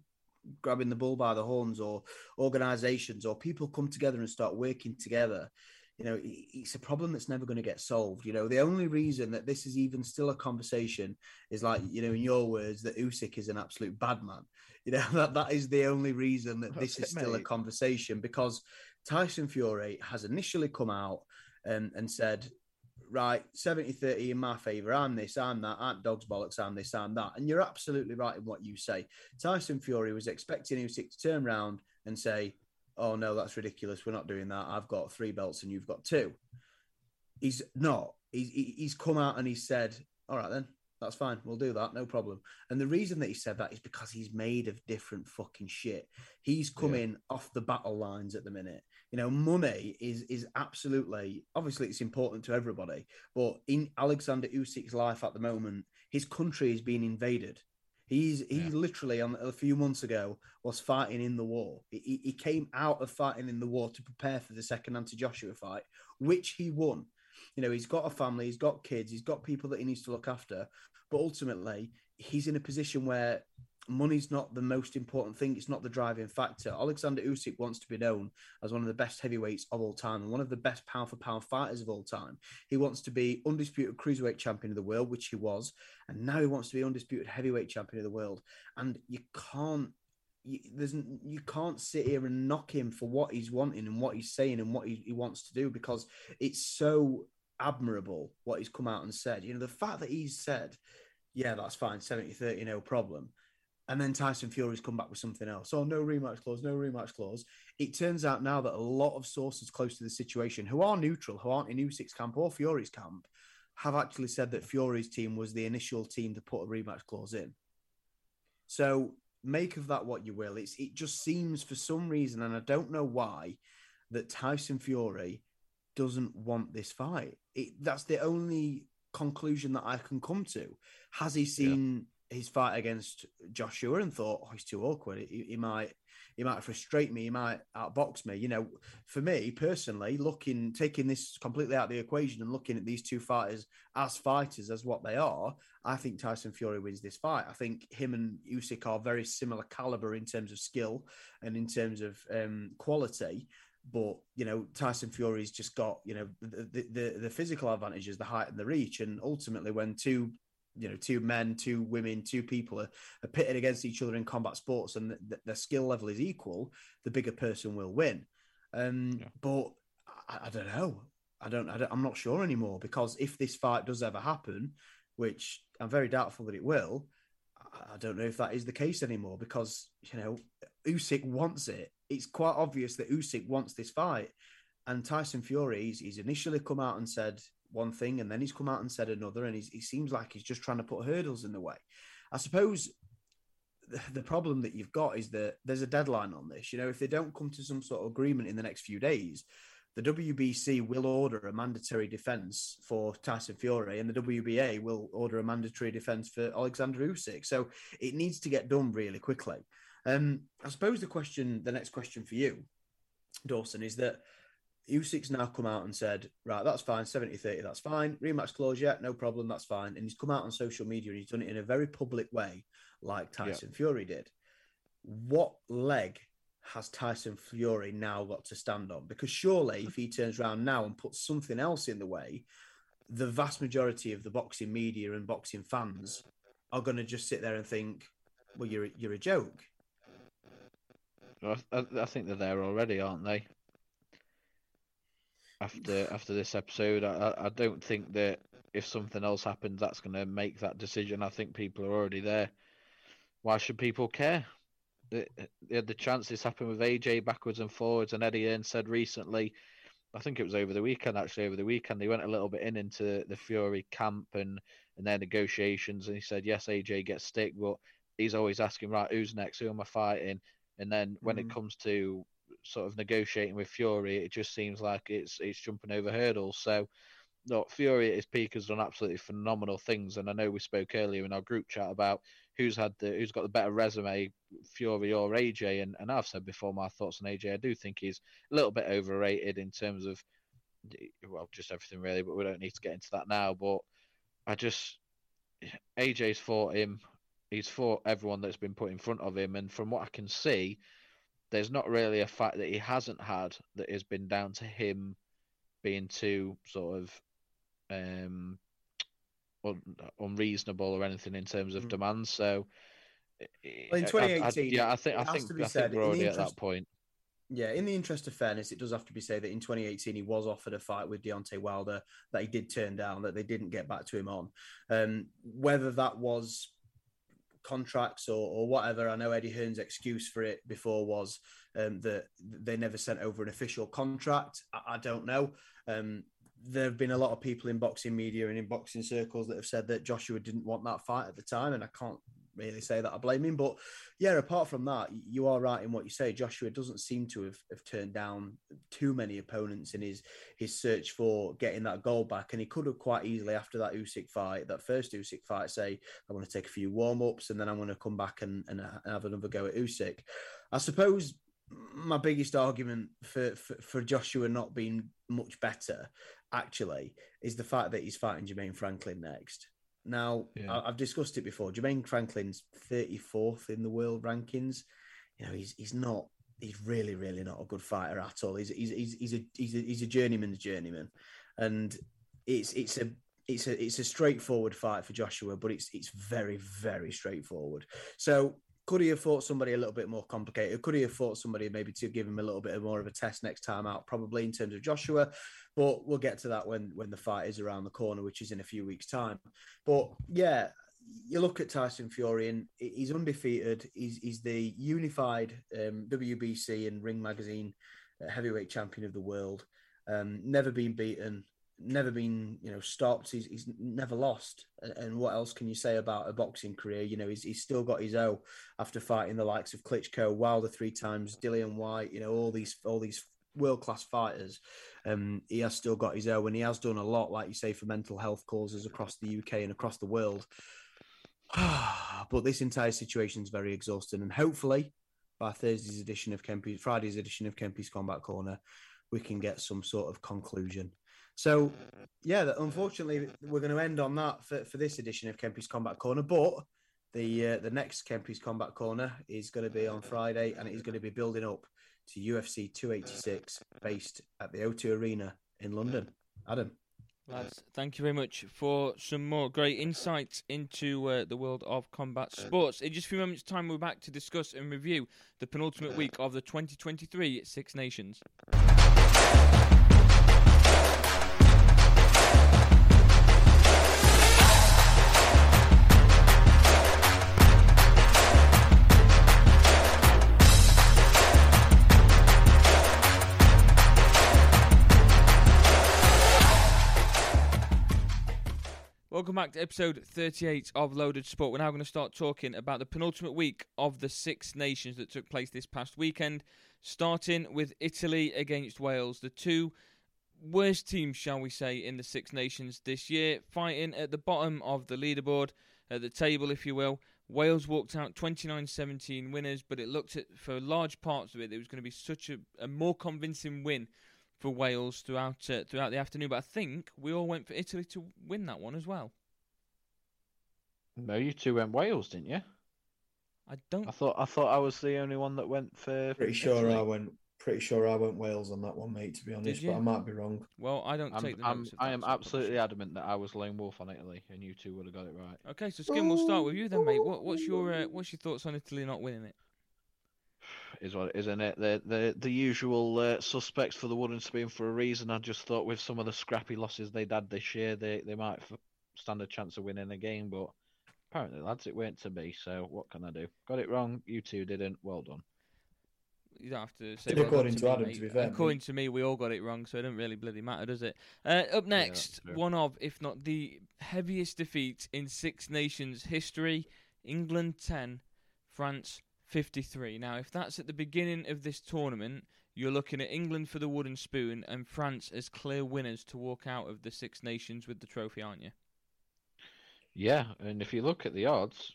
grabbing the bull by the horns, or organisations or people come together and start working together. You know, it's a problem that's never going to get solved. You know, the only reason that this is even still a conversation is, like, you know, in your words, that Usyk is an absolute bad man. You know, that is the only reason that this is still a conversation, because Tyson Fury has initially come out and said, right, 70-30 in my favour, I'm this, I'm that, I'm dog's bollocks, I'm this, I'm that. And you're absolutely right in what you say. Tyson Fury was expecting Usyk to turn around and say, oh, no, that's ridiculous, we're not doing that, I've got 3 belts and you've got 2. He's not. He's come out and he said, all right, then, that's fine, we'll do that, no problem. And the reason that he said that is because he's made of different fucking shit. He's coming off the battle lines at the minute. You know, money is absolutely, obviously it's important to everybody, but in Alexander Usyk's life at the moment, his country is being invaded. He literally, a few months ago, was fighting in the war. He came out of fighting in the war to prepare for the second Anthony Joshua fight, which he won. You know, he's got a family, he's got kids, he's got people that he needs to look after. But ultimately, he's in a position where money's not the most important thing. It's not the driving factor. Alexander Usyk wants to be known as one of the best heavyweights of all time and one of the best pound-for-pound fighters of all time. He wants to be undisputed cruiserweight champion of the world, which he was, and now he wants to be undisputed heavyweight champion of the world. And you can't sit here and knock him for what he's wanting and what he's saying and what he wants to do, because it's so admirable what he's come out and said. You know, the fact that he's said, yeah, that's fine, 70-30, no problem. And then Tyson Fury's come back with something else. Oh, no rematch clause, no rematch clause. It turns out now that a lot of sources close to the situation, who are neutral, who aren't in Usyk's camp or Fury's camp, have actually said that Fury's team was the initial team to put a rematch clause in. So make of that what you will. It just seems for some reason, and I don't know why, that Tyson Fury doesn't want this fight. That's the only conclusion that I can come to. Has he seen... Yeah. His fight against Joshua and thought, oh, he's too awkward. He might frustrate me. He might outbox me. You know, for me personally, taking this completely out of the equation and looking at these two fighters, as what they are, I think Tyson Fury wins this fight. I think him and Usyk are very similar caliber in terms of skill and in terms of quality. But, you know, Tyson Fury's just got, you know, the physical advantages, the height and the reach. And ultimately when two men, two women, two people are pitted against each other in combat sports and their skill level is equal, the bigger person will win. But I don't know. I'm not sure anymore, because if this fight does ever happen, which I'm very doubtful that it will, I don't know if that is the case anymore, because, you know, Usyk wants it. It's quite obvious that Usyk wants this fight. And Tyson Fury, he's initially come out and said one thing, and then he's come out and said another, and he seems like he's just trying to put hurdles in the way. I suppose the problem that you've got is that there's a deadline on this. You know, if they don't come to some sort of agreement in the next few days, the WBC will order a mandatory defence for Tyson Fury, and the WBA will order a mandatory defence for Alexander Usyk. So it needs to get done really quickly. I suppose the next question for you, Dawson, is that Usyk's now come out and said, right, that's fine, 70-30, that's fine. Rematch clause, yeah, no problem, that's fine. And he's come out on social media and he's done it in a very public way, like Tyson Fury did. What leg has Tyson Fury now got to stand on? Because surely if he turns around now and puts something else in the way, the vast majority of the boxing media and boxing fans are going to just sit there and think, well, you're a joke. I think they're there already, aren't they? After this episode, I don't think that if something else happens, that's going to make that decision. I think people are already there. Why should people care? They had the chance. This happened with AJ backwards and forwards, and Eddie Hearn said recently, I think it was over the weekend, they went a little bit into the Fury camp and their negotiations, and he said, yes, AJ gets stick, but he's always asking, right, who's next? Who am I fighting? And then when it comes to sort of negotiating with Fury, it just seems like it's jumping over hurdles. So, look, Fury at his peak has done absolutely phenomenal things, and I know we spoke earlier in our group chat about who's got the better resume, Fury or AJ, and I've said before my thoughts on AJ. I do think he's a little bit overrated in terms of, well, just everything really, but we don't need to get into that now. But AJ's fought him. He's fought everyone that's been put in front of him, and from what I can see, there's not really a fight that he hasn't had that has been down to him being too sort of unreasonable or anything in terms of demands. So, well, in 2018, I think we're already at that point. Yeah, in the interest of fairness, it does have to be said that in 2018 he was offered a fight with Deontay Wilder that he did turn down, that they didn't get back to him on. Whether that was contracts or whatever. I know Eddie Hearn's excuse for it before was that they never sent over an official contract. I don't know. There have been a lot of people in boxing media and in boxing circles that have said that Joshua didn't want that fight at the time, and I can't really say that I blame him. But yeah, apart from that, you are right in what you say. Joshua doesn't seem to have turned down too many opponents in his search for getting that goal back, and he could have quite easily, after that Usyk fight, that first Usyk fight, say, I want to take a few warm-ups and then I'm going to come back and have another go at Usyk. I suppose my biggest argument for Joshua not being much better actually, is the fact that he's fighting Jermaine Franklin next. Now, yeah. I've discussed it before. Jermaine Franklin's 34th in the world rankings. You know, he's not. He's really, really not a good fighter at all. He's a journeyman's journeyman, and it's a straightforward fight for Joshua, but it's very, very straightforward. So could he have fought somebody a little bit more complicated? Could he have fought somebody maybe to give him a little bit more of a test next time out, probably, in terms of Joshua? But we'll get to that when the fight is around the corner, which is in a few weeks' time. But yeah, you look at Tyson Fury and he's undefeated. He's the unified WBC and Ring Magazine heavyweight champion of the world. Never been beaten, never been, you know, stopped. He's never lost. And what else can you say about a boxing career? You know, he's still got his O after fighting the likes of Klitschko, Wilder 3 times, Dillian White, you know, all these world-class fighters. He has still got his O, and he has done a lot, like you say, for mental health causes across the UK and across the world. But this entire situation is very exhausting, and hopefully by Friday's edition of Kempy's Combat Corner, we can get some sort of conclusion. So yeah, unfortunately we're going to end on that for this edition of Kempy's Combat Corner, but the next Kempy's Combat Corner is going to be on Friday, and it is going to be building up to UFC 286 based at the O2 Arena in London. Adam. Lads, thank you very much for some more great insights into the world of combat sports. In just a few moments' time, we're back to discuss and review the penultimate week of the 2023 Six Nations. Welcome back to episode 38 of Loaded Sport. We're now going to start talking about the penultimate week of the Six Nations that took place this past weekend, starting with Italy against Wales, the two worst teams, shall we say, in the Six Nations this year, fighting at the bottom of the leaderboard, at the table, if you will. Wales walked out 29-17 winners, but it looked at, for large parts of it, there was going to be such a more convincing win for Wales throughout the afternoon, but I think we all went for Italy to win that one as well. No, you two went Wales, didn't you? I thought I was the only one that went for. Pretty sure I went Wales on that one, mate. To be honest, but I might be wrong. Well, I am absolutely adamant that I was lone wolf on Italy, and you two would have got it right. Okay, so Skin, we'll start with you then, mate. What's your thoughts on Italy not winning it? Is what it is, isn't it? The usual suspects for the wooden spoon for a reason. I just thought with some of the scrappy losses they'd had this year, they might stand a chance of winning a game, but apparently, lads, it weren't to be, so what can I do? Got it wrong, you two didn't, well done. You don't have to say well according to Adam, mate. To be fair. According to me, we all got it wrong, so it doesn't really bloody matter, does it? Up next, one of, if not the heaviest defeat in Six Nations history, England 10, France 53. Now, if that's at the beginning of this tournament, you're looking at England for the wooden spoon and France as clear winners to walk out of the Six Nations with the trophy, aren't you? Yeah, and if you look at the odds,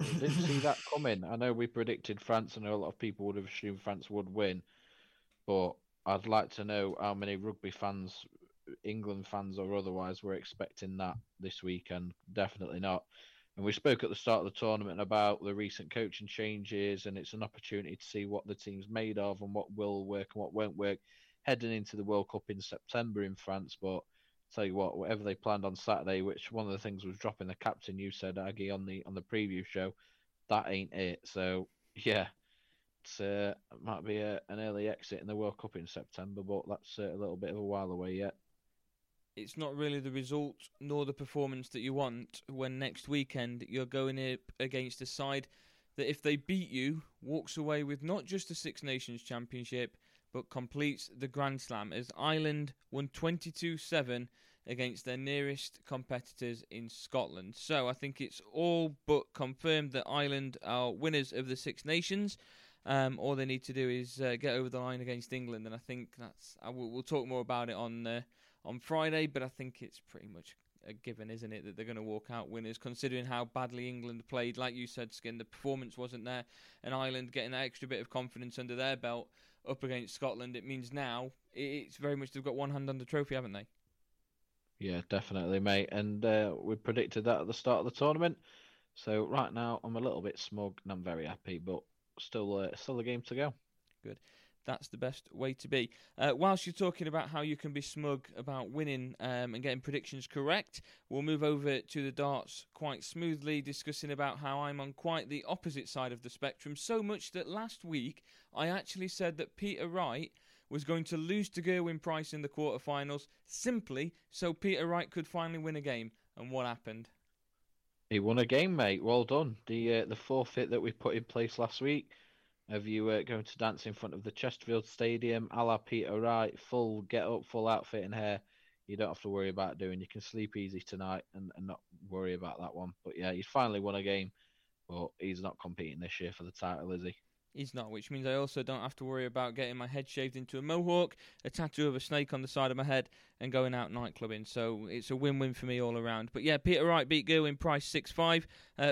we didn't see that coming. I know we predicted France, and a lot of people would have assumed France would win, but I'd like to know how many rugby fans, England fans or otherwise, were expecting that this weekend. Definitely not. And we spoke at the start of the tournament about the recent coaching changes, and it's an opportunity to see what the team's made of and what will work and what won't work heading into the World Cup in September in France. But tell you what, whatever they planned on Saturday, which one of the things was dropping the captain, you said, Aggie, on the preview show, that ain't it. So, yeah, it might be an early exit in the World Cup in September, but that's a little bit of a while away yet. It's not really the result nor the performance that you want when next weekend you're going up against a side that, if they beat you, walks away with not just the Six Nations Championship, but completes the Grand Slam, as Ireland won 22-7 against their nearest competitors in Scotland. So I think it's all but confirmed that Ireland are winners of the Six Nations. All they need to do is get over the line against England, and I think we'll talk more about it on Friday, but I think it's pretty much a given, isn't it, that they're going to walk out winners, considering how badly England played. Like you said, Skin, the performance wasn't there, and Ireland getting that extra bit of confidence under their belt up against Scotland, it means now it's very much they've got one hand on the trophy, haven't they? Yeah, definitely, mate. And we predicted that at the start of the tournament. So right now, I'm a little bit smug and I'm very happy, but still a game to go. Good. That's the best way to be. Whilst you're talking about how you can be smug about winning and getting predictions correct, we'll move over to the darts quite smoothly, discussing about how I'm on quite the opposite side of the spectrum, so much that last week I actually said that Peter Wright was going to lose to Gerwyn Price in the quarterfinals simply so Peter Wright could finally win a game. And what happened? He won a game, mate. Well done. The forfeit that we put in place last week of you going to dance in front of the Chesterfield Stadium, a la Peter Wright, full get-up, full outfit and hair. You don't have to worry about doing. You can sleep easy tonight and not worry about that one. But yeah, he's finally won a game, but he's not competing this year for the title, is he? He's not, which means I also don't have to worry about getting my head shaved into a mohawk, a tattoo of a snake on the side of my head, and going out nightclubbing. So it's a win-win for me all around. But yeah, Peter Wright beat Gerwyn Price 6-5.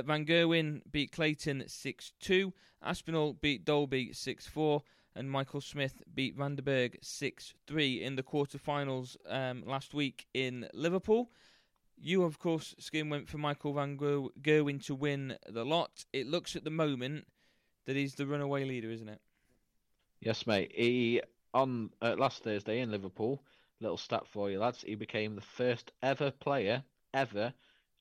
Van Gerwen beat Clayton 6-2. Aspinall beat Dolby 6-4. And Michael Smith beat Vandenberg 6-3 in the quarterfinals last week in Liverpool. You, of course, Skin, went for Michael Van Gerwen to win the lot. It looks at the moment that he's the runaway leader, isn't it? Yes, mate. He, on last Thursday in Liverpool, little stat for you, lads, he became the first ever player ever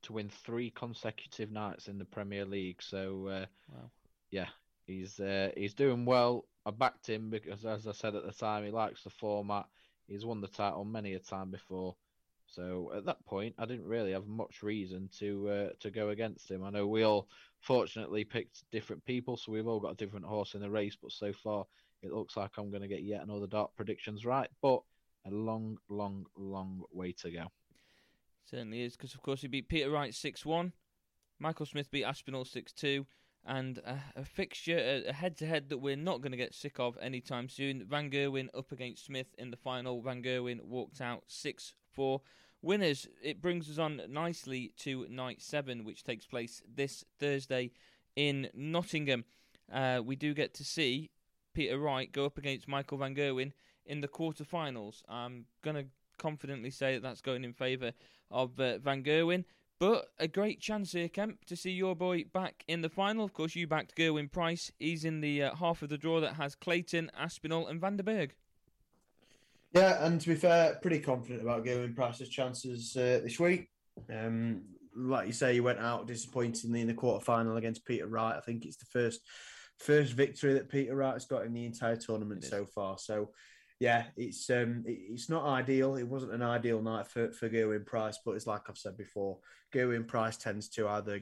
to win 3 consecutive nights in the Premier League. So, wow. Yeah, he's doing well. I backed him because, as I said at the time, he likes the format. He's won the title many a time before. So at that point, I didn't really have much reason to go against him. I know we all fortunately picked different people, so we've all got a different horse in the race. But so far, it looks like I'm going to get yet another dart predictions right. But a long, long, long way to go. Certainly is, because of course he beat Peter Wright 6-1, Michael Smith beat Aspinall 6-2, and a fixture, a head-to-head that we're not going to get sick of anytime soon. Van Gerwen up against Smith in the final. Van Gerwen walked out 6-4. Winners, it brings us on nicely to night 7, which takes place this Thursday in Nottingham. We do get to see Peter Wright go up against Michael Van Gerwen in the quarterfinals. I'm going to confidently say that's going in favour of Van Gerwen. But a great chance here, Kemp, to see your boy back in the final. Of course, you backed Gerwyn Price. He's in the half of the draw that has Clayton, Aspinall and Vandenberg. Yeah, and to be fair, pretty confident about Gerwyn Price's chances this week. Like you say, he went out disappointingly in the quarterfinal against Peter Wright. I think it's the first victory that Peter Wright has got in the entire tournament so far. So, yeah, it's not ideal. It wasn't an ideal night for Gerwyn Price, but it's like I've said before, Gerwyn Price tends to either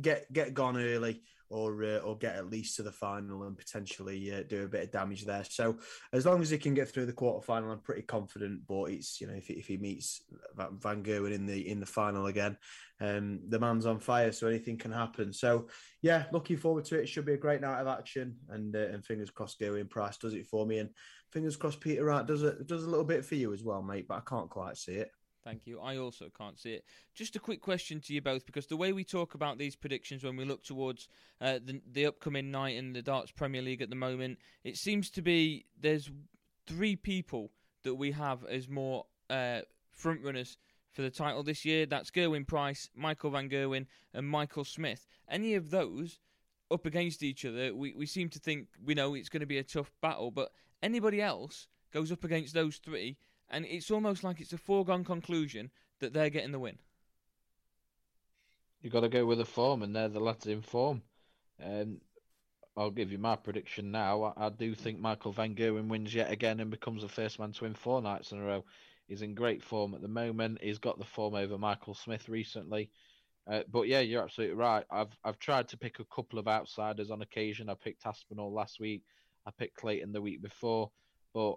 get gone early or get at least to the final and potentially do a bit of damage there. So as long as he can get through the quarterfinal, I'm pretty confident. But it's, you know, if he meets Van Gerwen in the final again, the man's on fire, so anything can happen. So yeah, looking forward to it. It should be a great night of action, and fingers crossed Gerwyn Price does it for me, and fingers crossed Peter Wright does a little bit for you as well, mate. But I can't quite see it. Thank you. I also can't see it. Just a quick question to you both, because the way we talk about these predictions when we look towards the upcoming night in the Darts Premier League at the moment, it seems to be there's 3 people that we have as more front-runners for the title this year. That's Gerwyn Price, Michael Van Gerwen and Michael Smith. Any of those up against each other, we seem to think we know it's going to be a tough battle, but anybody else goes up against those 3... and it's almost like it's a foregone conclusion that they're getting the win. You've got to go with the form, and they're the lads in form. I'll give you my prediction now. I do think Michael Van Gerwen wins yet again and becomes the first man to win 4 nights in a row. He's in great form at the moment. He's got the form over Michael Smith recently. But yeah, you're absolutely right. I've tried to pick a couple of outsiders on occasion. I picked Aspinall last week. I picked Clayton the week before. But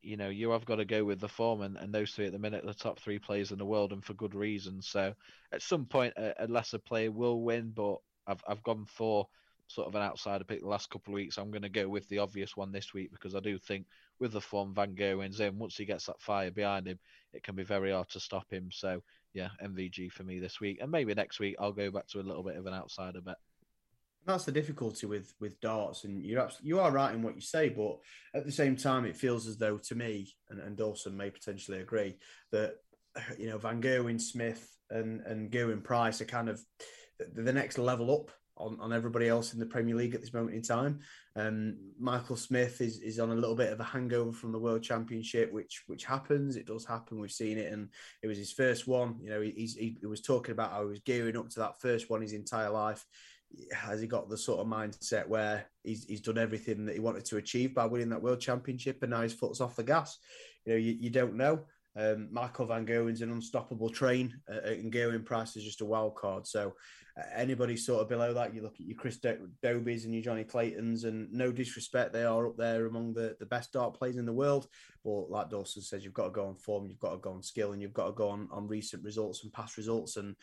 you know, you have got to go with the form, and those 3 at the minute are the top 3 players in the world, and for good reason. So at some point, a lesser player will win, but I've gone for sort of an outsider pick the last couple of weeks. I'm going to go with the obvious one this week, because I do think with the form Van Gerwen's in, once he gets that fire behind him, it can be very hard to stop him. So yeah, MVG for me this week, and maybe next week I'll go back to a little bit of an outsider bet. That's the difficulty with darts, and you are right in what you say, but at the same time, it feels as though to me, and Dawson may potentially agree, that you know, Van Gerwen-Smith and Gerwen-Price are kind of the next level up on everybody else in the Premier League at this moment in time. Michael Smith is on a little bit of a hangover from the World Championship, which happens. It does happen. We've seen it, and it was his first one. You know, he was talking about how he was gearing up to that first one his entire life. Has he got the sort of mindset where he's done everything that he wanted to achieve by winning that World Championship, and now his foot's off the gas? You know, you don't know. Michael Van Gerwen's an unstoppable train, and Gerwen-Price is just a wild card. So anybody sort of below that, you look at your Chris Dobies and your Johnny Claytons, and no disrespect, they are up there among the best dart players in the world. But like Dawson says, you've got to go on form, you've got to go on skill, and you've got to go on recent results and past results. And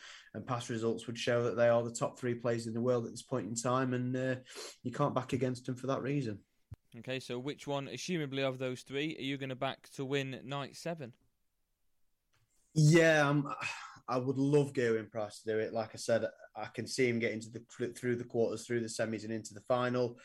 past results would show that they are the top three players in the world at this point in time, and you can't back against them for that reason. Okay, so which one, assumably of those three, are you going to back to win night 7? Yeah, I would love Gerwen-Price to do it. Like I said, I can see him getting through the quarters, through the semis and into the final.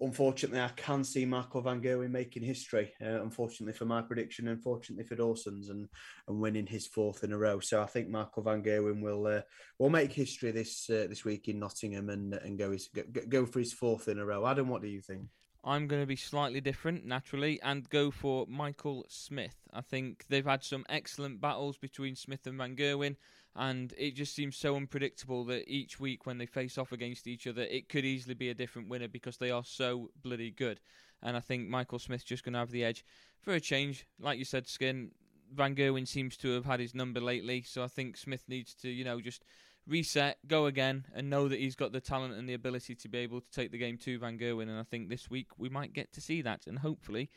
Unfortunately, I can see Michael Van Gerwen making history, unfortunately for my prediction, unfortunately for Dawson's, and winning his 4th in a row. So I think Michael Van Gerwen will make history this week in Nottingham and go for his 4th in a row. Adam, what do you think? I'm going to be slightly different, naturally, and go for Michael Smith. I think they've had some excellent battles between Smith and Van Gerwen, and it just seems so unpredictable that each week when they face off against each other, it could easily be a different winner because they are so bloody good. And I think Michael Smith's just going to have the edge for a change. Like you said, Skin, Van Gerwen seems to have had his number lately, so I think Smith needs to, you know, just reset, go again, and know that he's got the talent and the ability to be able to take the game to Van Gerwen, and I think this week we might get to see that, and hopefully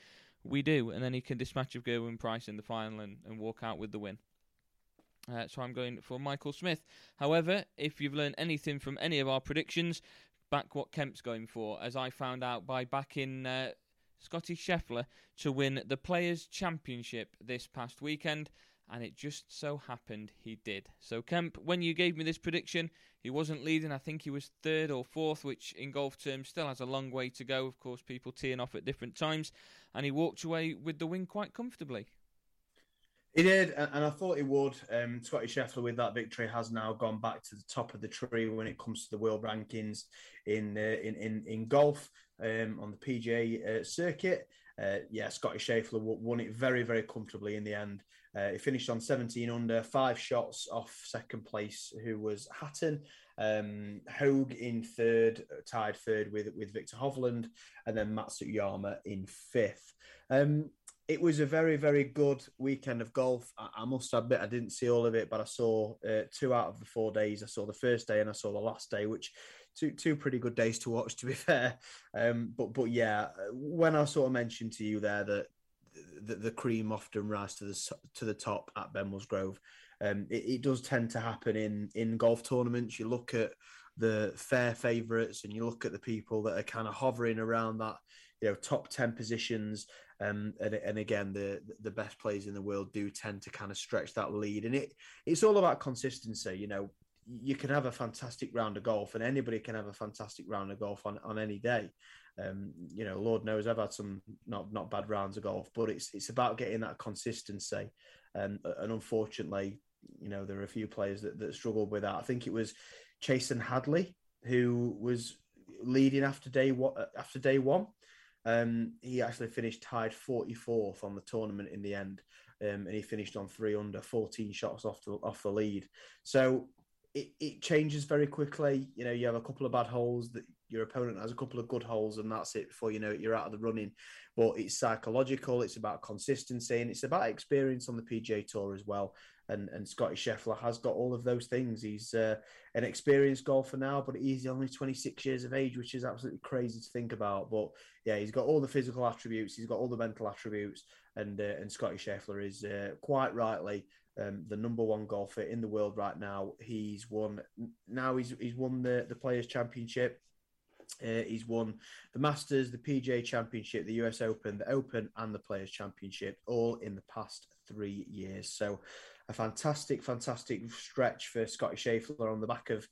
we do, and then he can dispatch of Gerwen-Price in the final and walk out with the win. So I'm going for Michael Smith. However, if you've learned anything from any of our predictions, back what Kemp's going for, as I found out by backing Scotty Scheffler to win the Players' Championship this past weekend, and it just so happened he did. So Kemp, when you gave me this prediction, he wasn't leading. I think he was 3rd or 4th, which in golf terms still has a long way to go. Of course, people teeing off at different times, and he walked away with the win quite comfortably. He did, and I thought he would. Scotty Scheffler, with that victory, has now gone back to the top of the tree when it comes to the world rankings in golf. On the PGA circuit. Scotty Scheffler won it very, very comfortably in the end. He finished on 17 under, 5 shots off second place, who was Hatton. Hogue in 3rd, tied 3rd with Victor Hovland, and then Matsuyama in 5th. It was a very, very good weekend of golf. I must admit, I didn't see all of it, but I saw 2 out of the 4 days. I saw the first day and I saw the last day, which two pretty good days to watch, to be fair. But yeah, when I sort of mentioned to you there that the cream often rise to the top at Benwells Grove, it does tend to happen in golf tournaments. You look at the fair favourites, and you look at the people that are kind of hovering around that, you know, top 10 positions, and again, the best players in the world do tend to kind of stretch that lead, and it's all about consistency. You know, you can have a fantastic round of golf, and anybody can have a fantastic round of golf on any day. You know, Lord knows I've had some not bad rounds of golf, but it's about getting that consistency, and unfortunately, you know, there are a few players that struggled with that. I think it was Chasen Hadley who was leading after day one. He actually finished tied 44th on the tournament in the end, and he finished on 3 under, 14 shots off the lead. So it changes very quickly. You know, you have a couple of bad holes, that your opponent has a couple of good holes, and that's it. Before you know it, you're out of the running. But it's psychological, it's about consistency, and it's about experience on the PGA Tour as well. And Scotty Scheffler has got all of those things. He's an experienced golfer now, but he's only 26 years of age, which is absolutely crazy to think about. But yeah, he's got all the physical attributes, he's got all the mental attributes, and Scotty Scheffler is quite rightly the number 1 golfer in the world right now. He's won the Players' Championship. He's won the Masters, the PGA Championship, the US Open, the Open and the Players' Championship, all in the past 3 years. So a fantastic, fantastic stretch for Scotty Scheffler on the back of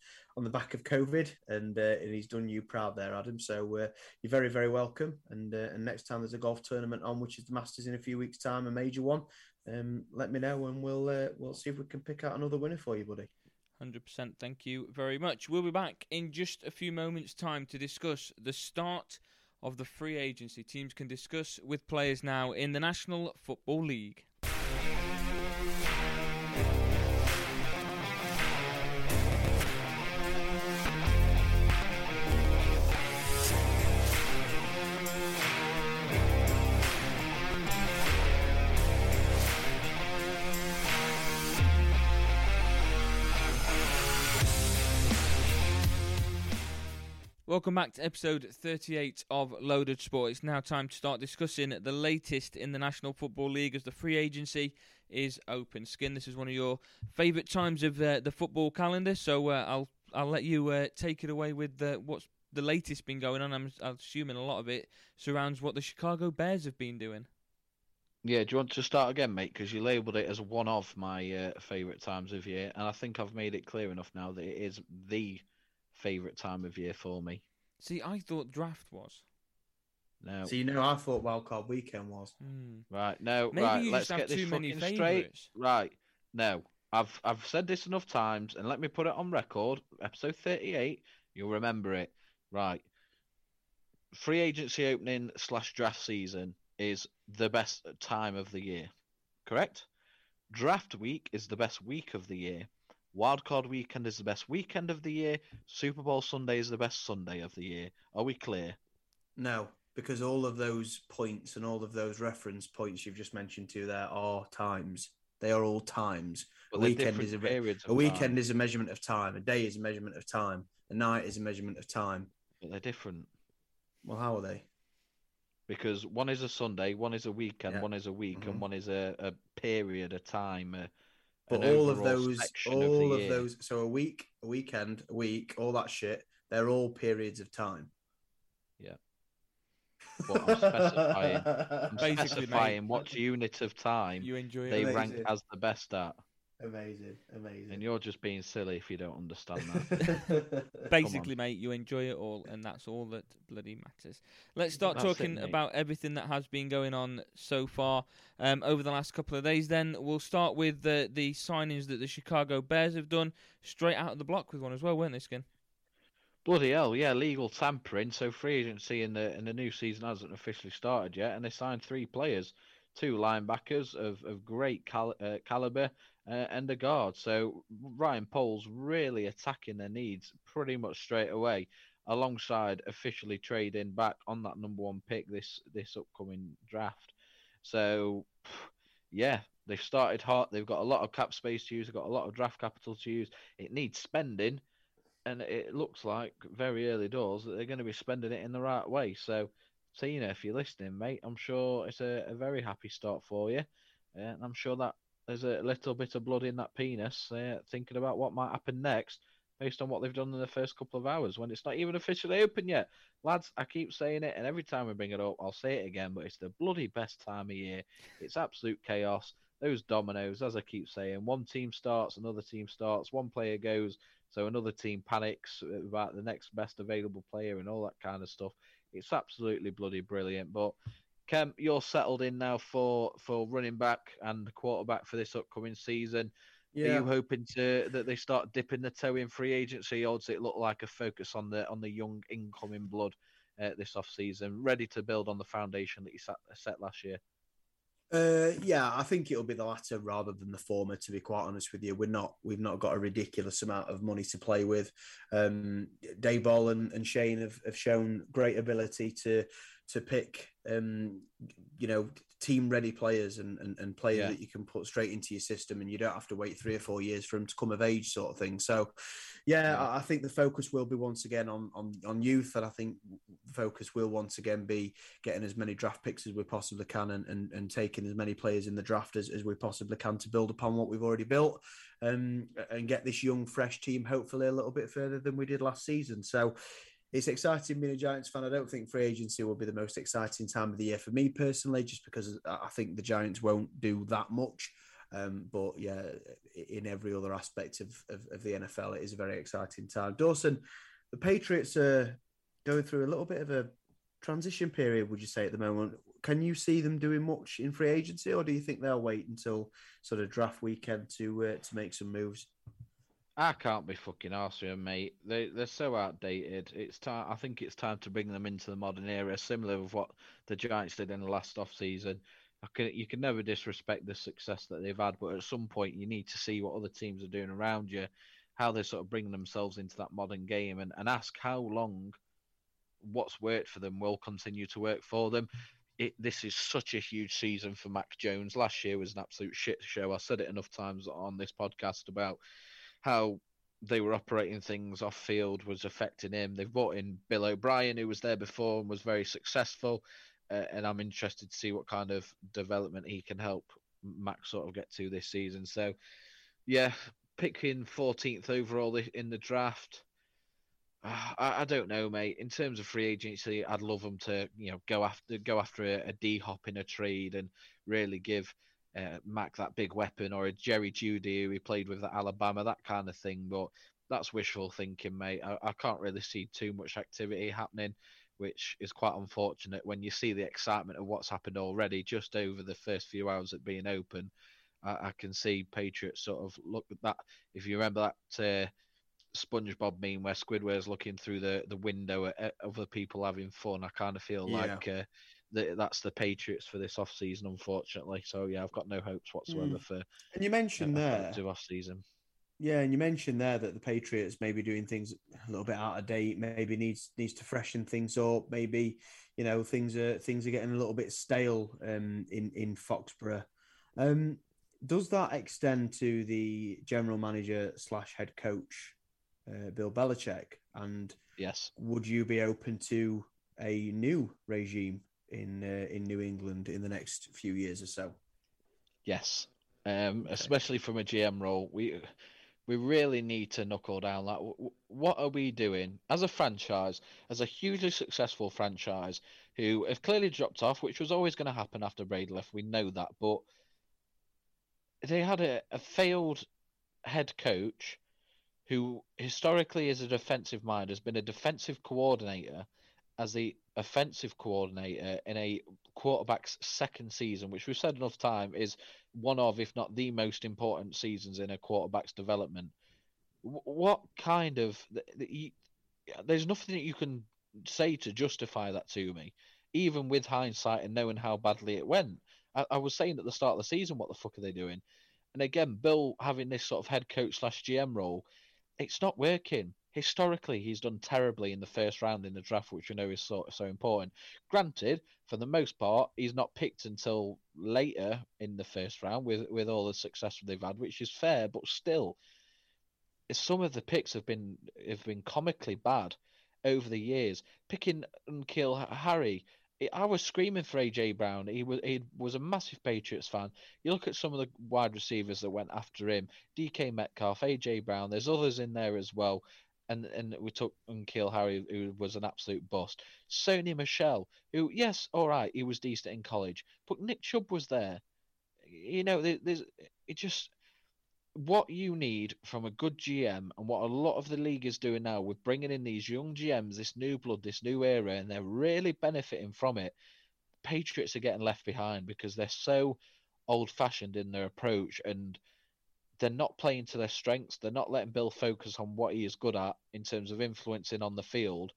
COVID, and he's done you proud there, Adam. So you're very, very welcome. And next time there's a golf tournament on, which is the Masters in a few weeks' time, a major one, let me know, and we'll see if we can pick out another winner for you, buddy. 100%. Thank you very much. We'll be back in just a few moments' time to discuss the start of the free agency. Teams can discuss with players now in the National Football League. Welcome back to episode 38 of Loaded Sport. It's now time to start discussing the latest in the National Football League as the free agency is open. Skin, this is one of your favourite times of the football calendar, so I'll let you take it away with what's the latest been going on. I'm assuming a lot of it surrounds what the Chicago Bears have been doing. Yeah, do you want to start again, mate? Because you labelled it as one of my favourite times of year, and I think I've made it clear enough now that it is the favourite time of year for me. See, I thought draft was. No. So, you know, I thought wildcard weekend was. Mm. Right, no, maybe right, let's get this fucking straight. Right, no, I've said this enough times, and let me put it on record. Episode 38, you'll remember it. Right. Free agency opening / draft season is the best time of the year, correct? Draft week is the best week of the year. Wildcard weekend is the best weekend of the year. Super Bowl Sunday is the best Sunday of the year. Are we clear? No, because all of those points and all of those reference points you've just mentioned to there are times. They are all times. But a weekend is a measurement of time. A day is a measurement of time. A night is a measurement of time. But they're different. Well, how are they? Because one is a Sunday, one is a weekend, one is a week, and one is a period, a time, but all of those, so a week, a weekend, a week, all that shit, they're all periods of time. Yeah. But I'm specifying what unit of time you enjoy they rank as the best at. Amazing. And you're just being silly if you don't understand that. Basically, mate, you enjoy it all, and that's all that bloody matters. Let's start talking about everything that has been going on so far over the last couple of days. Then we'll start with the signings that the Chicago Bears have done straight out of the block with one as well, weren't they, Skin? Bloody hell, yeah, legal tampering. So free agency in the new season hasn't officially started yet, and they signed 3 players, 2 linebackers of great caliber. And a guard. So Ryan Poles really attacking their needs pretty much straight away, alongside officially trading back on that #1 pick this upcoming draft. So, yeah, they've started hot. They've got a lot of cap space to use. They've got a lot of draft capital to use. It needs spending, and it looks like very early doors that they're going to be spending it in the right way. So, Tina, if you're listening, mate, I'm sure it's a very happy start for you. And I'm sure that there's a little bit of blood in that penis, thinking about what might happen next based on what they've done in the first couple of hours when it's not even officially open yet. Lads, I keep saying it, and every time we bring it up, I'll say it again, but it's the bloody best time of year. It's absolute chaos. Those dominoes, as I keep saying, one team starts, another team starts, one player goes, so another team panics about the next best available player and all that kind of stuff. It's absolutely bloody brilliant, but Kem, you're settled in now for running back and quarterback for this upcoming season. Yeah. Are you hoping that they start dipping the toe in free agency, or does it look like a focus on the young incoming blood this offseason, ready to build on the foundation that you set last year? Yeah, I think it'll be the latter rather than the former, to be quite honest with you. We've not got a ridiculous amount of money to play with. Dayball and Shane have shown great ability to pick team ready players and players that you can put straight into your system, and you don't have to wait 3 or 4 years for them to come of age, sort of thing. So I think the focus will be once again on youth, and I think the focus will once again be getting as many draft picks as we possibly can and taking as many players in the draft as we possibly can to build upon what we've already built and get this young fresh team hopefully a little bit further than we did last season. So it's exciting being a Giants fan. I don't think free agency will be the most exciting time of the year for me personally, just because I think the Giants won't do that much. But yeah, in every other aspect of the NFL, it is a very exciting time. Dawson, the Patriots are going through a little bit of a transition period, would you say, at the moment? Can you see them doing much in free agency, or do you think they'll wait until sort of draft weekend to make some moves? I can't be fucking arsed with them, mate. They're so outdated. It's time. I think it's time to bring them into the modern era, similar with what the Giants did in the last off season. You can never disrespect the success that they've had, but at some point you need to see what other teams are doing around you, how they sort of bring themselves into that modern game, and ask how long what's worked for them will continue to work for them. This is such a huge season for Mac Jones. Last year was an absolute shit show. I said it enough times on this podcast about how they were operating things off field was affecting him. They've brought in Bill O'Brien, who was there before and was very successful. And I'm interested to see what kind of development he can help Mac sort of get to this season. So, yeah, picking 14th overall in the draft. I don't know, mate. In terms of free agency, I'd love them to, you know, go after a D-Hop in a trade and really give Mac that big weapon, or a Jerry Judy who he played with at Alabama, that kind of thing. But that's wishful thinking, mate. I can't really see too much activity happening, which is quite unfortunate when you see the excitement of what's happened already just over the first few hours at being open. I can see Patriots sort of look at that. If you remember that SpongeBob meme where Squidward's looking through the window at other people having fun, I kind of feel like that's the Patriots for this off season, unfortunately. So yeah, I've got no hopes whatsoever for. And you mentioned there off season. Yeah, and you mentioned there that the Patriots may be doing things a little bit out of date. Maybe needs to freshen things up. Maybe, you know, things are getting a little bit stale in Foxborough. Does that extend to the general manager / head coach? Bill Belichick, and yes, would you be open to a new regime in New England in the next few years or so? Yes, especially from a GM role, we really need to knuckle down. Like, what are we doing as a franchise, as a hugely successful franchise, who have clearly dropped off, which was always going to happen after Brady left. We know that, but they had a failed head coach who historically is a defensive mind, has been a defensive coordinator as the offensive coordinator in a quarterback's second season, which we've said enough time is one of, if not the most important seasons in a quarterback's development. What kind of... there's nothing that you can say to justify that to me, even with hindsight and knowing how badly it went. I was saying at the start of the season, what the fuck are they doing? And again, Bill having this sort of head coach / GM role, it's not working. Historically, he's done terribly in the first round in the draft, which we know is so important. Granted, for the most part, he's not picked until later in the first round with all the success they've had, which is fair, but still, some of the picks have been comically bad over the years. Picking N'Keal Harry, I was screaming for A.J. Brown. He was a massive Patriots fan. You look at some of the wide receivers that went after him, DK Metcalf, A.J. Brown, there's others in there as well. And we took N'Keal Harry, who was an absolute bust. Sony Michel, who, yes, all right, he was decent in college, but Nick Chubb was there. You know, what you need from a good GM, and what a lot of the league is doing now with bringing in these young GMs, this new blood, this new era, and they're really benefiting from it. Patriots are getting left behind because they're so old-fashioned in their approach, and they're not playing to their strengths. They're not letting Bill focus on what he is good at in terms of influencing on the field,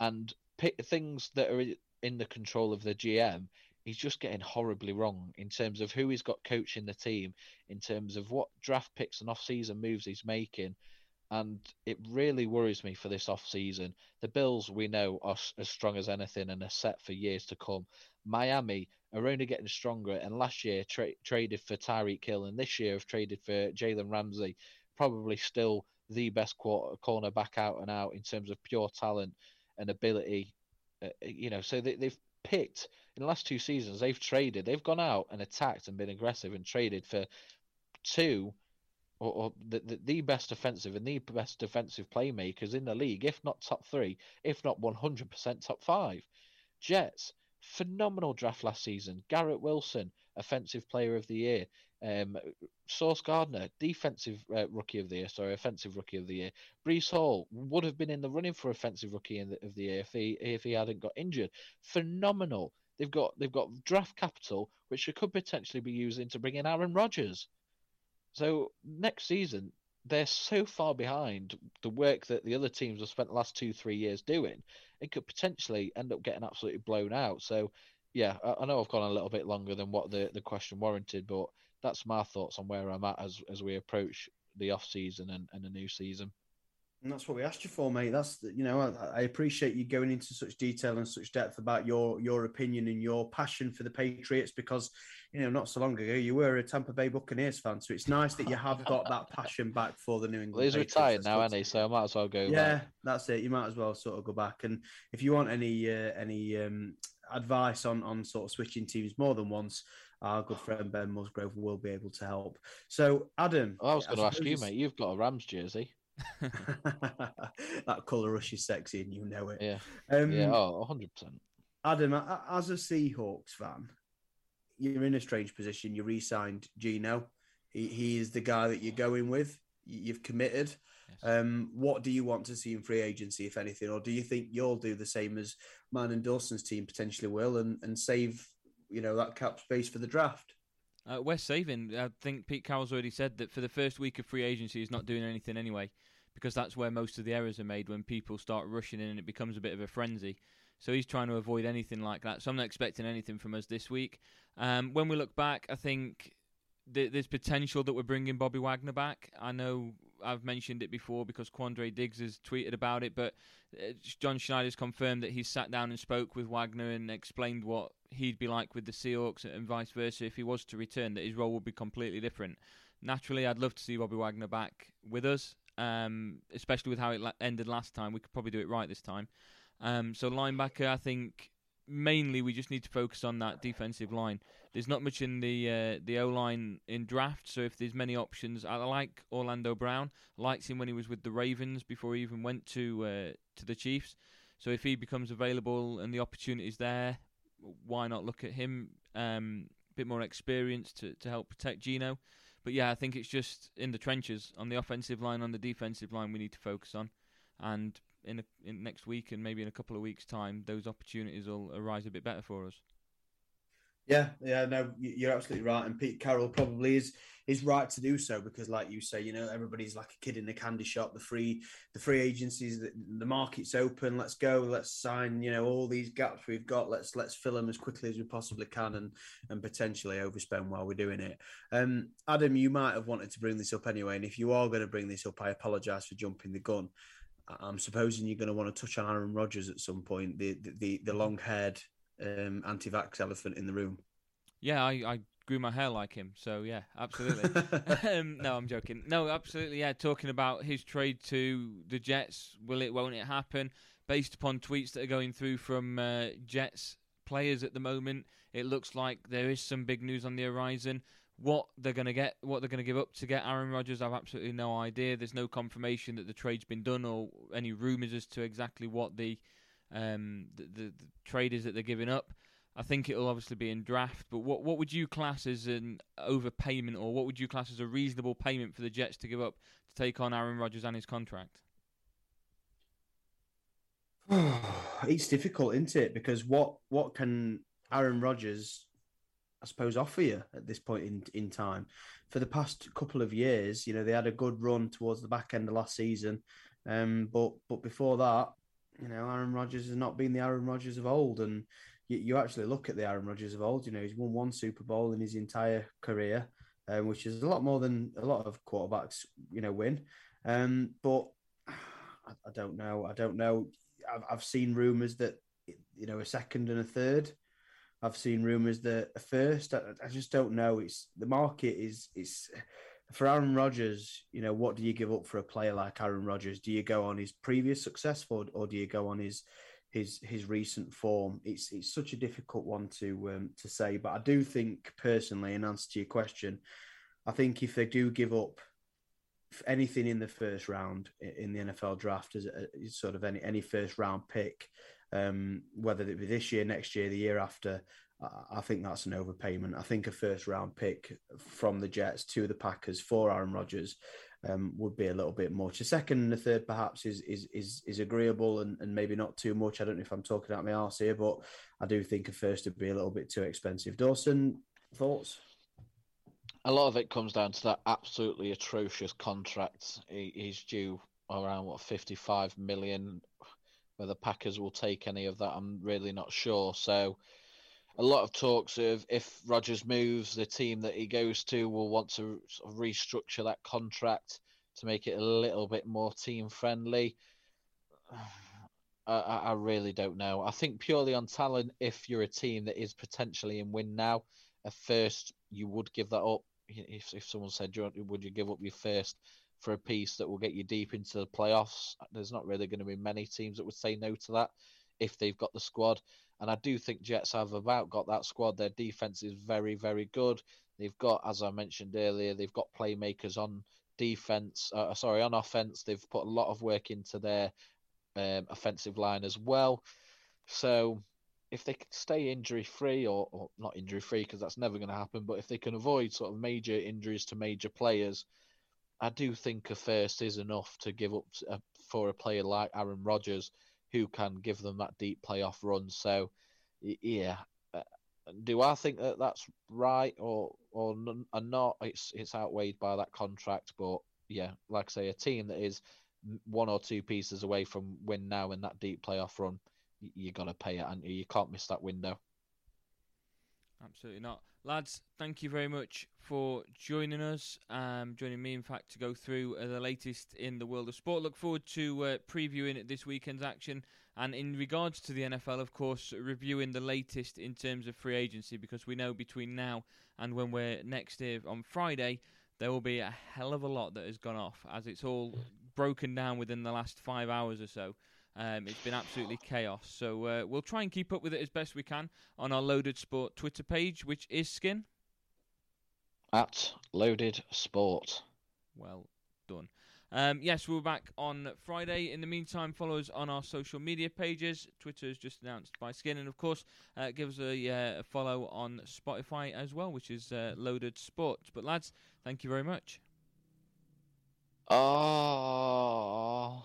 and pick things that are in the control of the GM. He's just getting horribly wrong in terms of who he's got coaching the team, in terms of what draft picks and off-season moves he's making. And it really worries me for this off-season. The Bills, we know, are as strong as anything and are set for years to come. Miami are only getting stronger, and last year traded for Tyreek Hill, and this year have traded for Jalen Ramsey, probably still the best cornerback out and out in terms of pure talent and ability. You know, so they've picked in the last two seasons, they've gone out and attacked and been aggressive and traded for two or the best offensive and the best defensive playmakers in the league, if not top three, if not 100% top five. Jets, phenomenal draft last season. Garrett Wilson, offensive player of the year. Sauce Gardner, offensive rookie of the year. Breece Hall would have been in the running for offensive rookie of the year if he hadn't got injured. Phenomenal. They've got draft capital, which they could potentially be using to bring in Aaron Rodgers. So next season, they're so far behind the work that the other teams have spent the last 2-3 years doing, it could potentially end up getting absolutely blown out. So, yeah, I know I've gone a little bit longer than what the question warranted, but that's my thoughts on where I'm at as we approach the off-season and the new season. And that's what we asked you for, mate. That's, you know, I appreciate you going into such detail and such depth about your opinion and your passion for the Patriots, because, you know, not so long ago you were a Tampa Bay Buccaneers fan, so it's nice that you have got that passion back for the New England Patriots. Well, he's retired now, isn't he? So I might as well go back. Yeah, that's it. You might as well sort of go back. And if you want any advice on sort of switching teams more than once, our good friend Ben Musgrove will be able to help. So, Adam... Oh, I was going to ask you, mate, you've got a Rams jersey. That colour rush is sexy and you know it. Yeah, 100%. Adam, as a Seahawks fan, you're in a strange position. You re-signed Geno. He is the guy that you're going with. You've committed. Yes. What do you want to see in free agency, if anything? Or do you think you'll do the same as mine and Dawson's team potentially will and save, you know, that cap space for the draft? We're saving. I think Pete Carroll's already said that for the first week of free agency, he's not doing anything anyway, because that's where most of the errors are made, when people start rushing in and it becomes a bit of a frenzy. So he's trying to avoid anything like that. So I'm not expecting anything from us this week. When we look back, I think there's potential that we're bringing Bobby Wagner back. I know I've mentioned it before because Quandre Diggs has tweeted about it, but John Schneider's confirmed that he's sat down and spoke with Wagner and explained what he'd be like with the Seahawks and vice versa if he was to return, that his role would be completely different. Naturally, I'd love to see Bobby Wagner back with us, especially with how it ended last time. We could probably do it right this time. So linebacker, I think mainly we just need to focus on that defensive line. There's not much in the O-line in draft, so if there's many options, I like Orlando Brown. I liked him when he was with the Ravens before he even went to the Chiefs. So if he becomes available and the opportunity's there, why not look at him? A bit more experience to help protect Geno. But yeah, I think it's just in the trenches, on the offensive line, on the defensive line, we need to focus on. And in next week and maybe in a couple of weeks' time, those opportunities will arise a bit better for us. Yeah, no, you're absolutely right. And Pete Carroll probably is right to do so, because like you say, you know, everybody's like a kid in a candy shop. The free agencies, the market's open. Let's go. Let's sign, you know, all these gaps we've got. Let's fill them as quickly as we possibly can and potentially overspend while we're doing it. Adam, you might have wanted to bring this up anyway. And if you are going to bring this up, I apologise for jumping the gun. I'm supposing you're going to want to touch on Aaron Rodgers at some point, the long-haired anti-vax elephant in the room. Yeah, I grew my hair like him, so yeah, absolutely. No, I'm joking. No, absolutely, yeah, talking about his trade to the Jets, will it, won't it happen? Based upon tweets that are going through from Jets players at the moment, it looks like there is some big news on the horizon. What they're going to get, what they're going to give up to get Aaron Rodgers, I've absolutely no idea. There's no confirmation that the trade's been done or any rumours as to exactly what the trade is that they're giving up. I think it'll obviously be in draft, but what would you class as an overpayment, or what would you class as a reasonable payment for the Jets to give up to take on Aaron Rodgers and his contract? It's difficult, isn't it? Because what can Aaron Rodgers, I suppose, offer you at this point in time? For the past couple of years, you know, they had a good run towards the back end of last season. But before that, you know, Aaron Rodgers has not been the Aaron Rodgers of old. And you actually look at the Aaron Rodgers of old, you know, he's won one Super Bowl in his entire career, which is a lot more than a lot of quarterbacks, you know, win. But I don't know. I've seen rumours that, you know, a second and a third. I've seen rumours that a first. I just don't know. It's the market is for Aaron Rodgers. You know, what do you give up for a player like Aaron Rodgers? Do you go on his previous success, or do you go on his recent form? It's such a difficult one to say. But I do think personally, in answer to your question, I think if they do give up anything in the first round in the NFL draft, as sort of any first round pick, whether it be this year, next year, the year after, I think that's an overpayment. I think a first round pick from the Jets to the Packers for Aaron Rodgers would be a little bit much. A second and a third perhaps is agreeable and maybe not too much. I don't know if I'm talking out my arse here, but I do think a first would be a little bit too expensive. Dawson, thoughts? A lot of it comes down to that absolutely atrocious contract. He's due around, what, 55 million. Whether Packers will take any of that, I'm really not sure. So a lot of talks of if Rodgers moves, the team that he goes to will want to sort of restructure that contract to make it a little bit more team-friendly. I really don't know. I think purely on talent, if you're a team that is potentially in win now, at first you would give that up. If someone said, would you give up your first for a piece that will get you deep into the playoffs, there's not really going to be many teams that would say no to that if they've got the squad. And I do think Jets have about got that squad. Their defence is very, very good. They've got, as I mentioned earlier, they've got playmakers on defence. On offence. They've put a lot of work into their offensive line as well. So if they could stay injury-free, or not injury-free because that's never going to happen, but if they can avoid sort of major injuries to major players, I do think a first is enough to give up for a player like Aaron Rodgers, who can give them that deep playoff run. So, yeah, do I think that that's right or not? It's outweighed by that contract. But, yeah, like I say, a team that is one or two pieces away from win now in that deep playoff run, you got to pay it, and you can't miss that window. Absolutely not. Lads, thank you very much for joining us, joining me, in fact, to go through the latest in the world of sport. Look forward to previewing this weekend's action. And in regards to the NFL, of course, reviewing the latest in terms of free agency, because we know between now and when we're next here on Friday, there will be a hell of a lot that has gone off, as it's all broken down within the last 5 hours or so. It's been absolutely chaos. So we'll try and keep up with it as best we can on our Loaded Sport Twitter page, which is Skin? At Loaded Sport. Well done. Yes, we're back on Friday. In the meantime, follow us on our social media pages. Twitter is just announced by Skin. And, of course, give us a follow on Spotify as well, which is Loaded Sport. But, lads, thank you very much. Oh...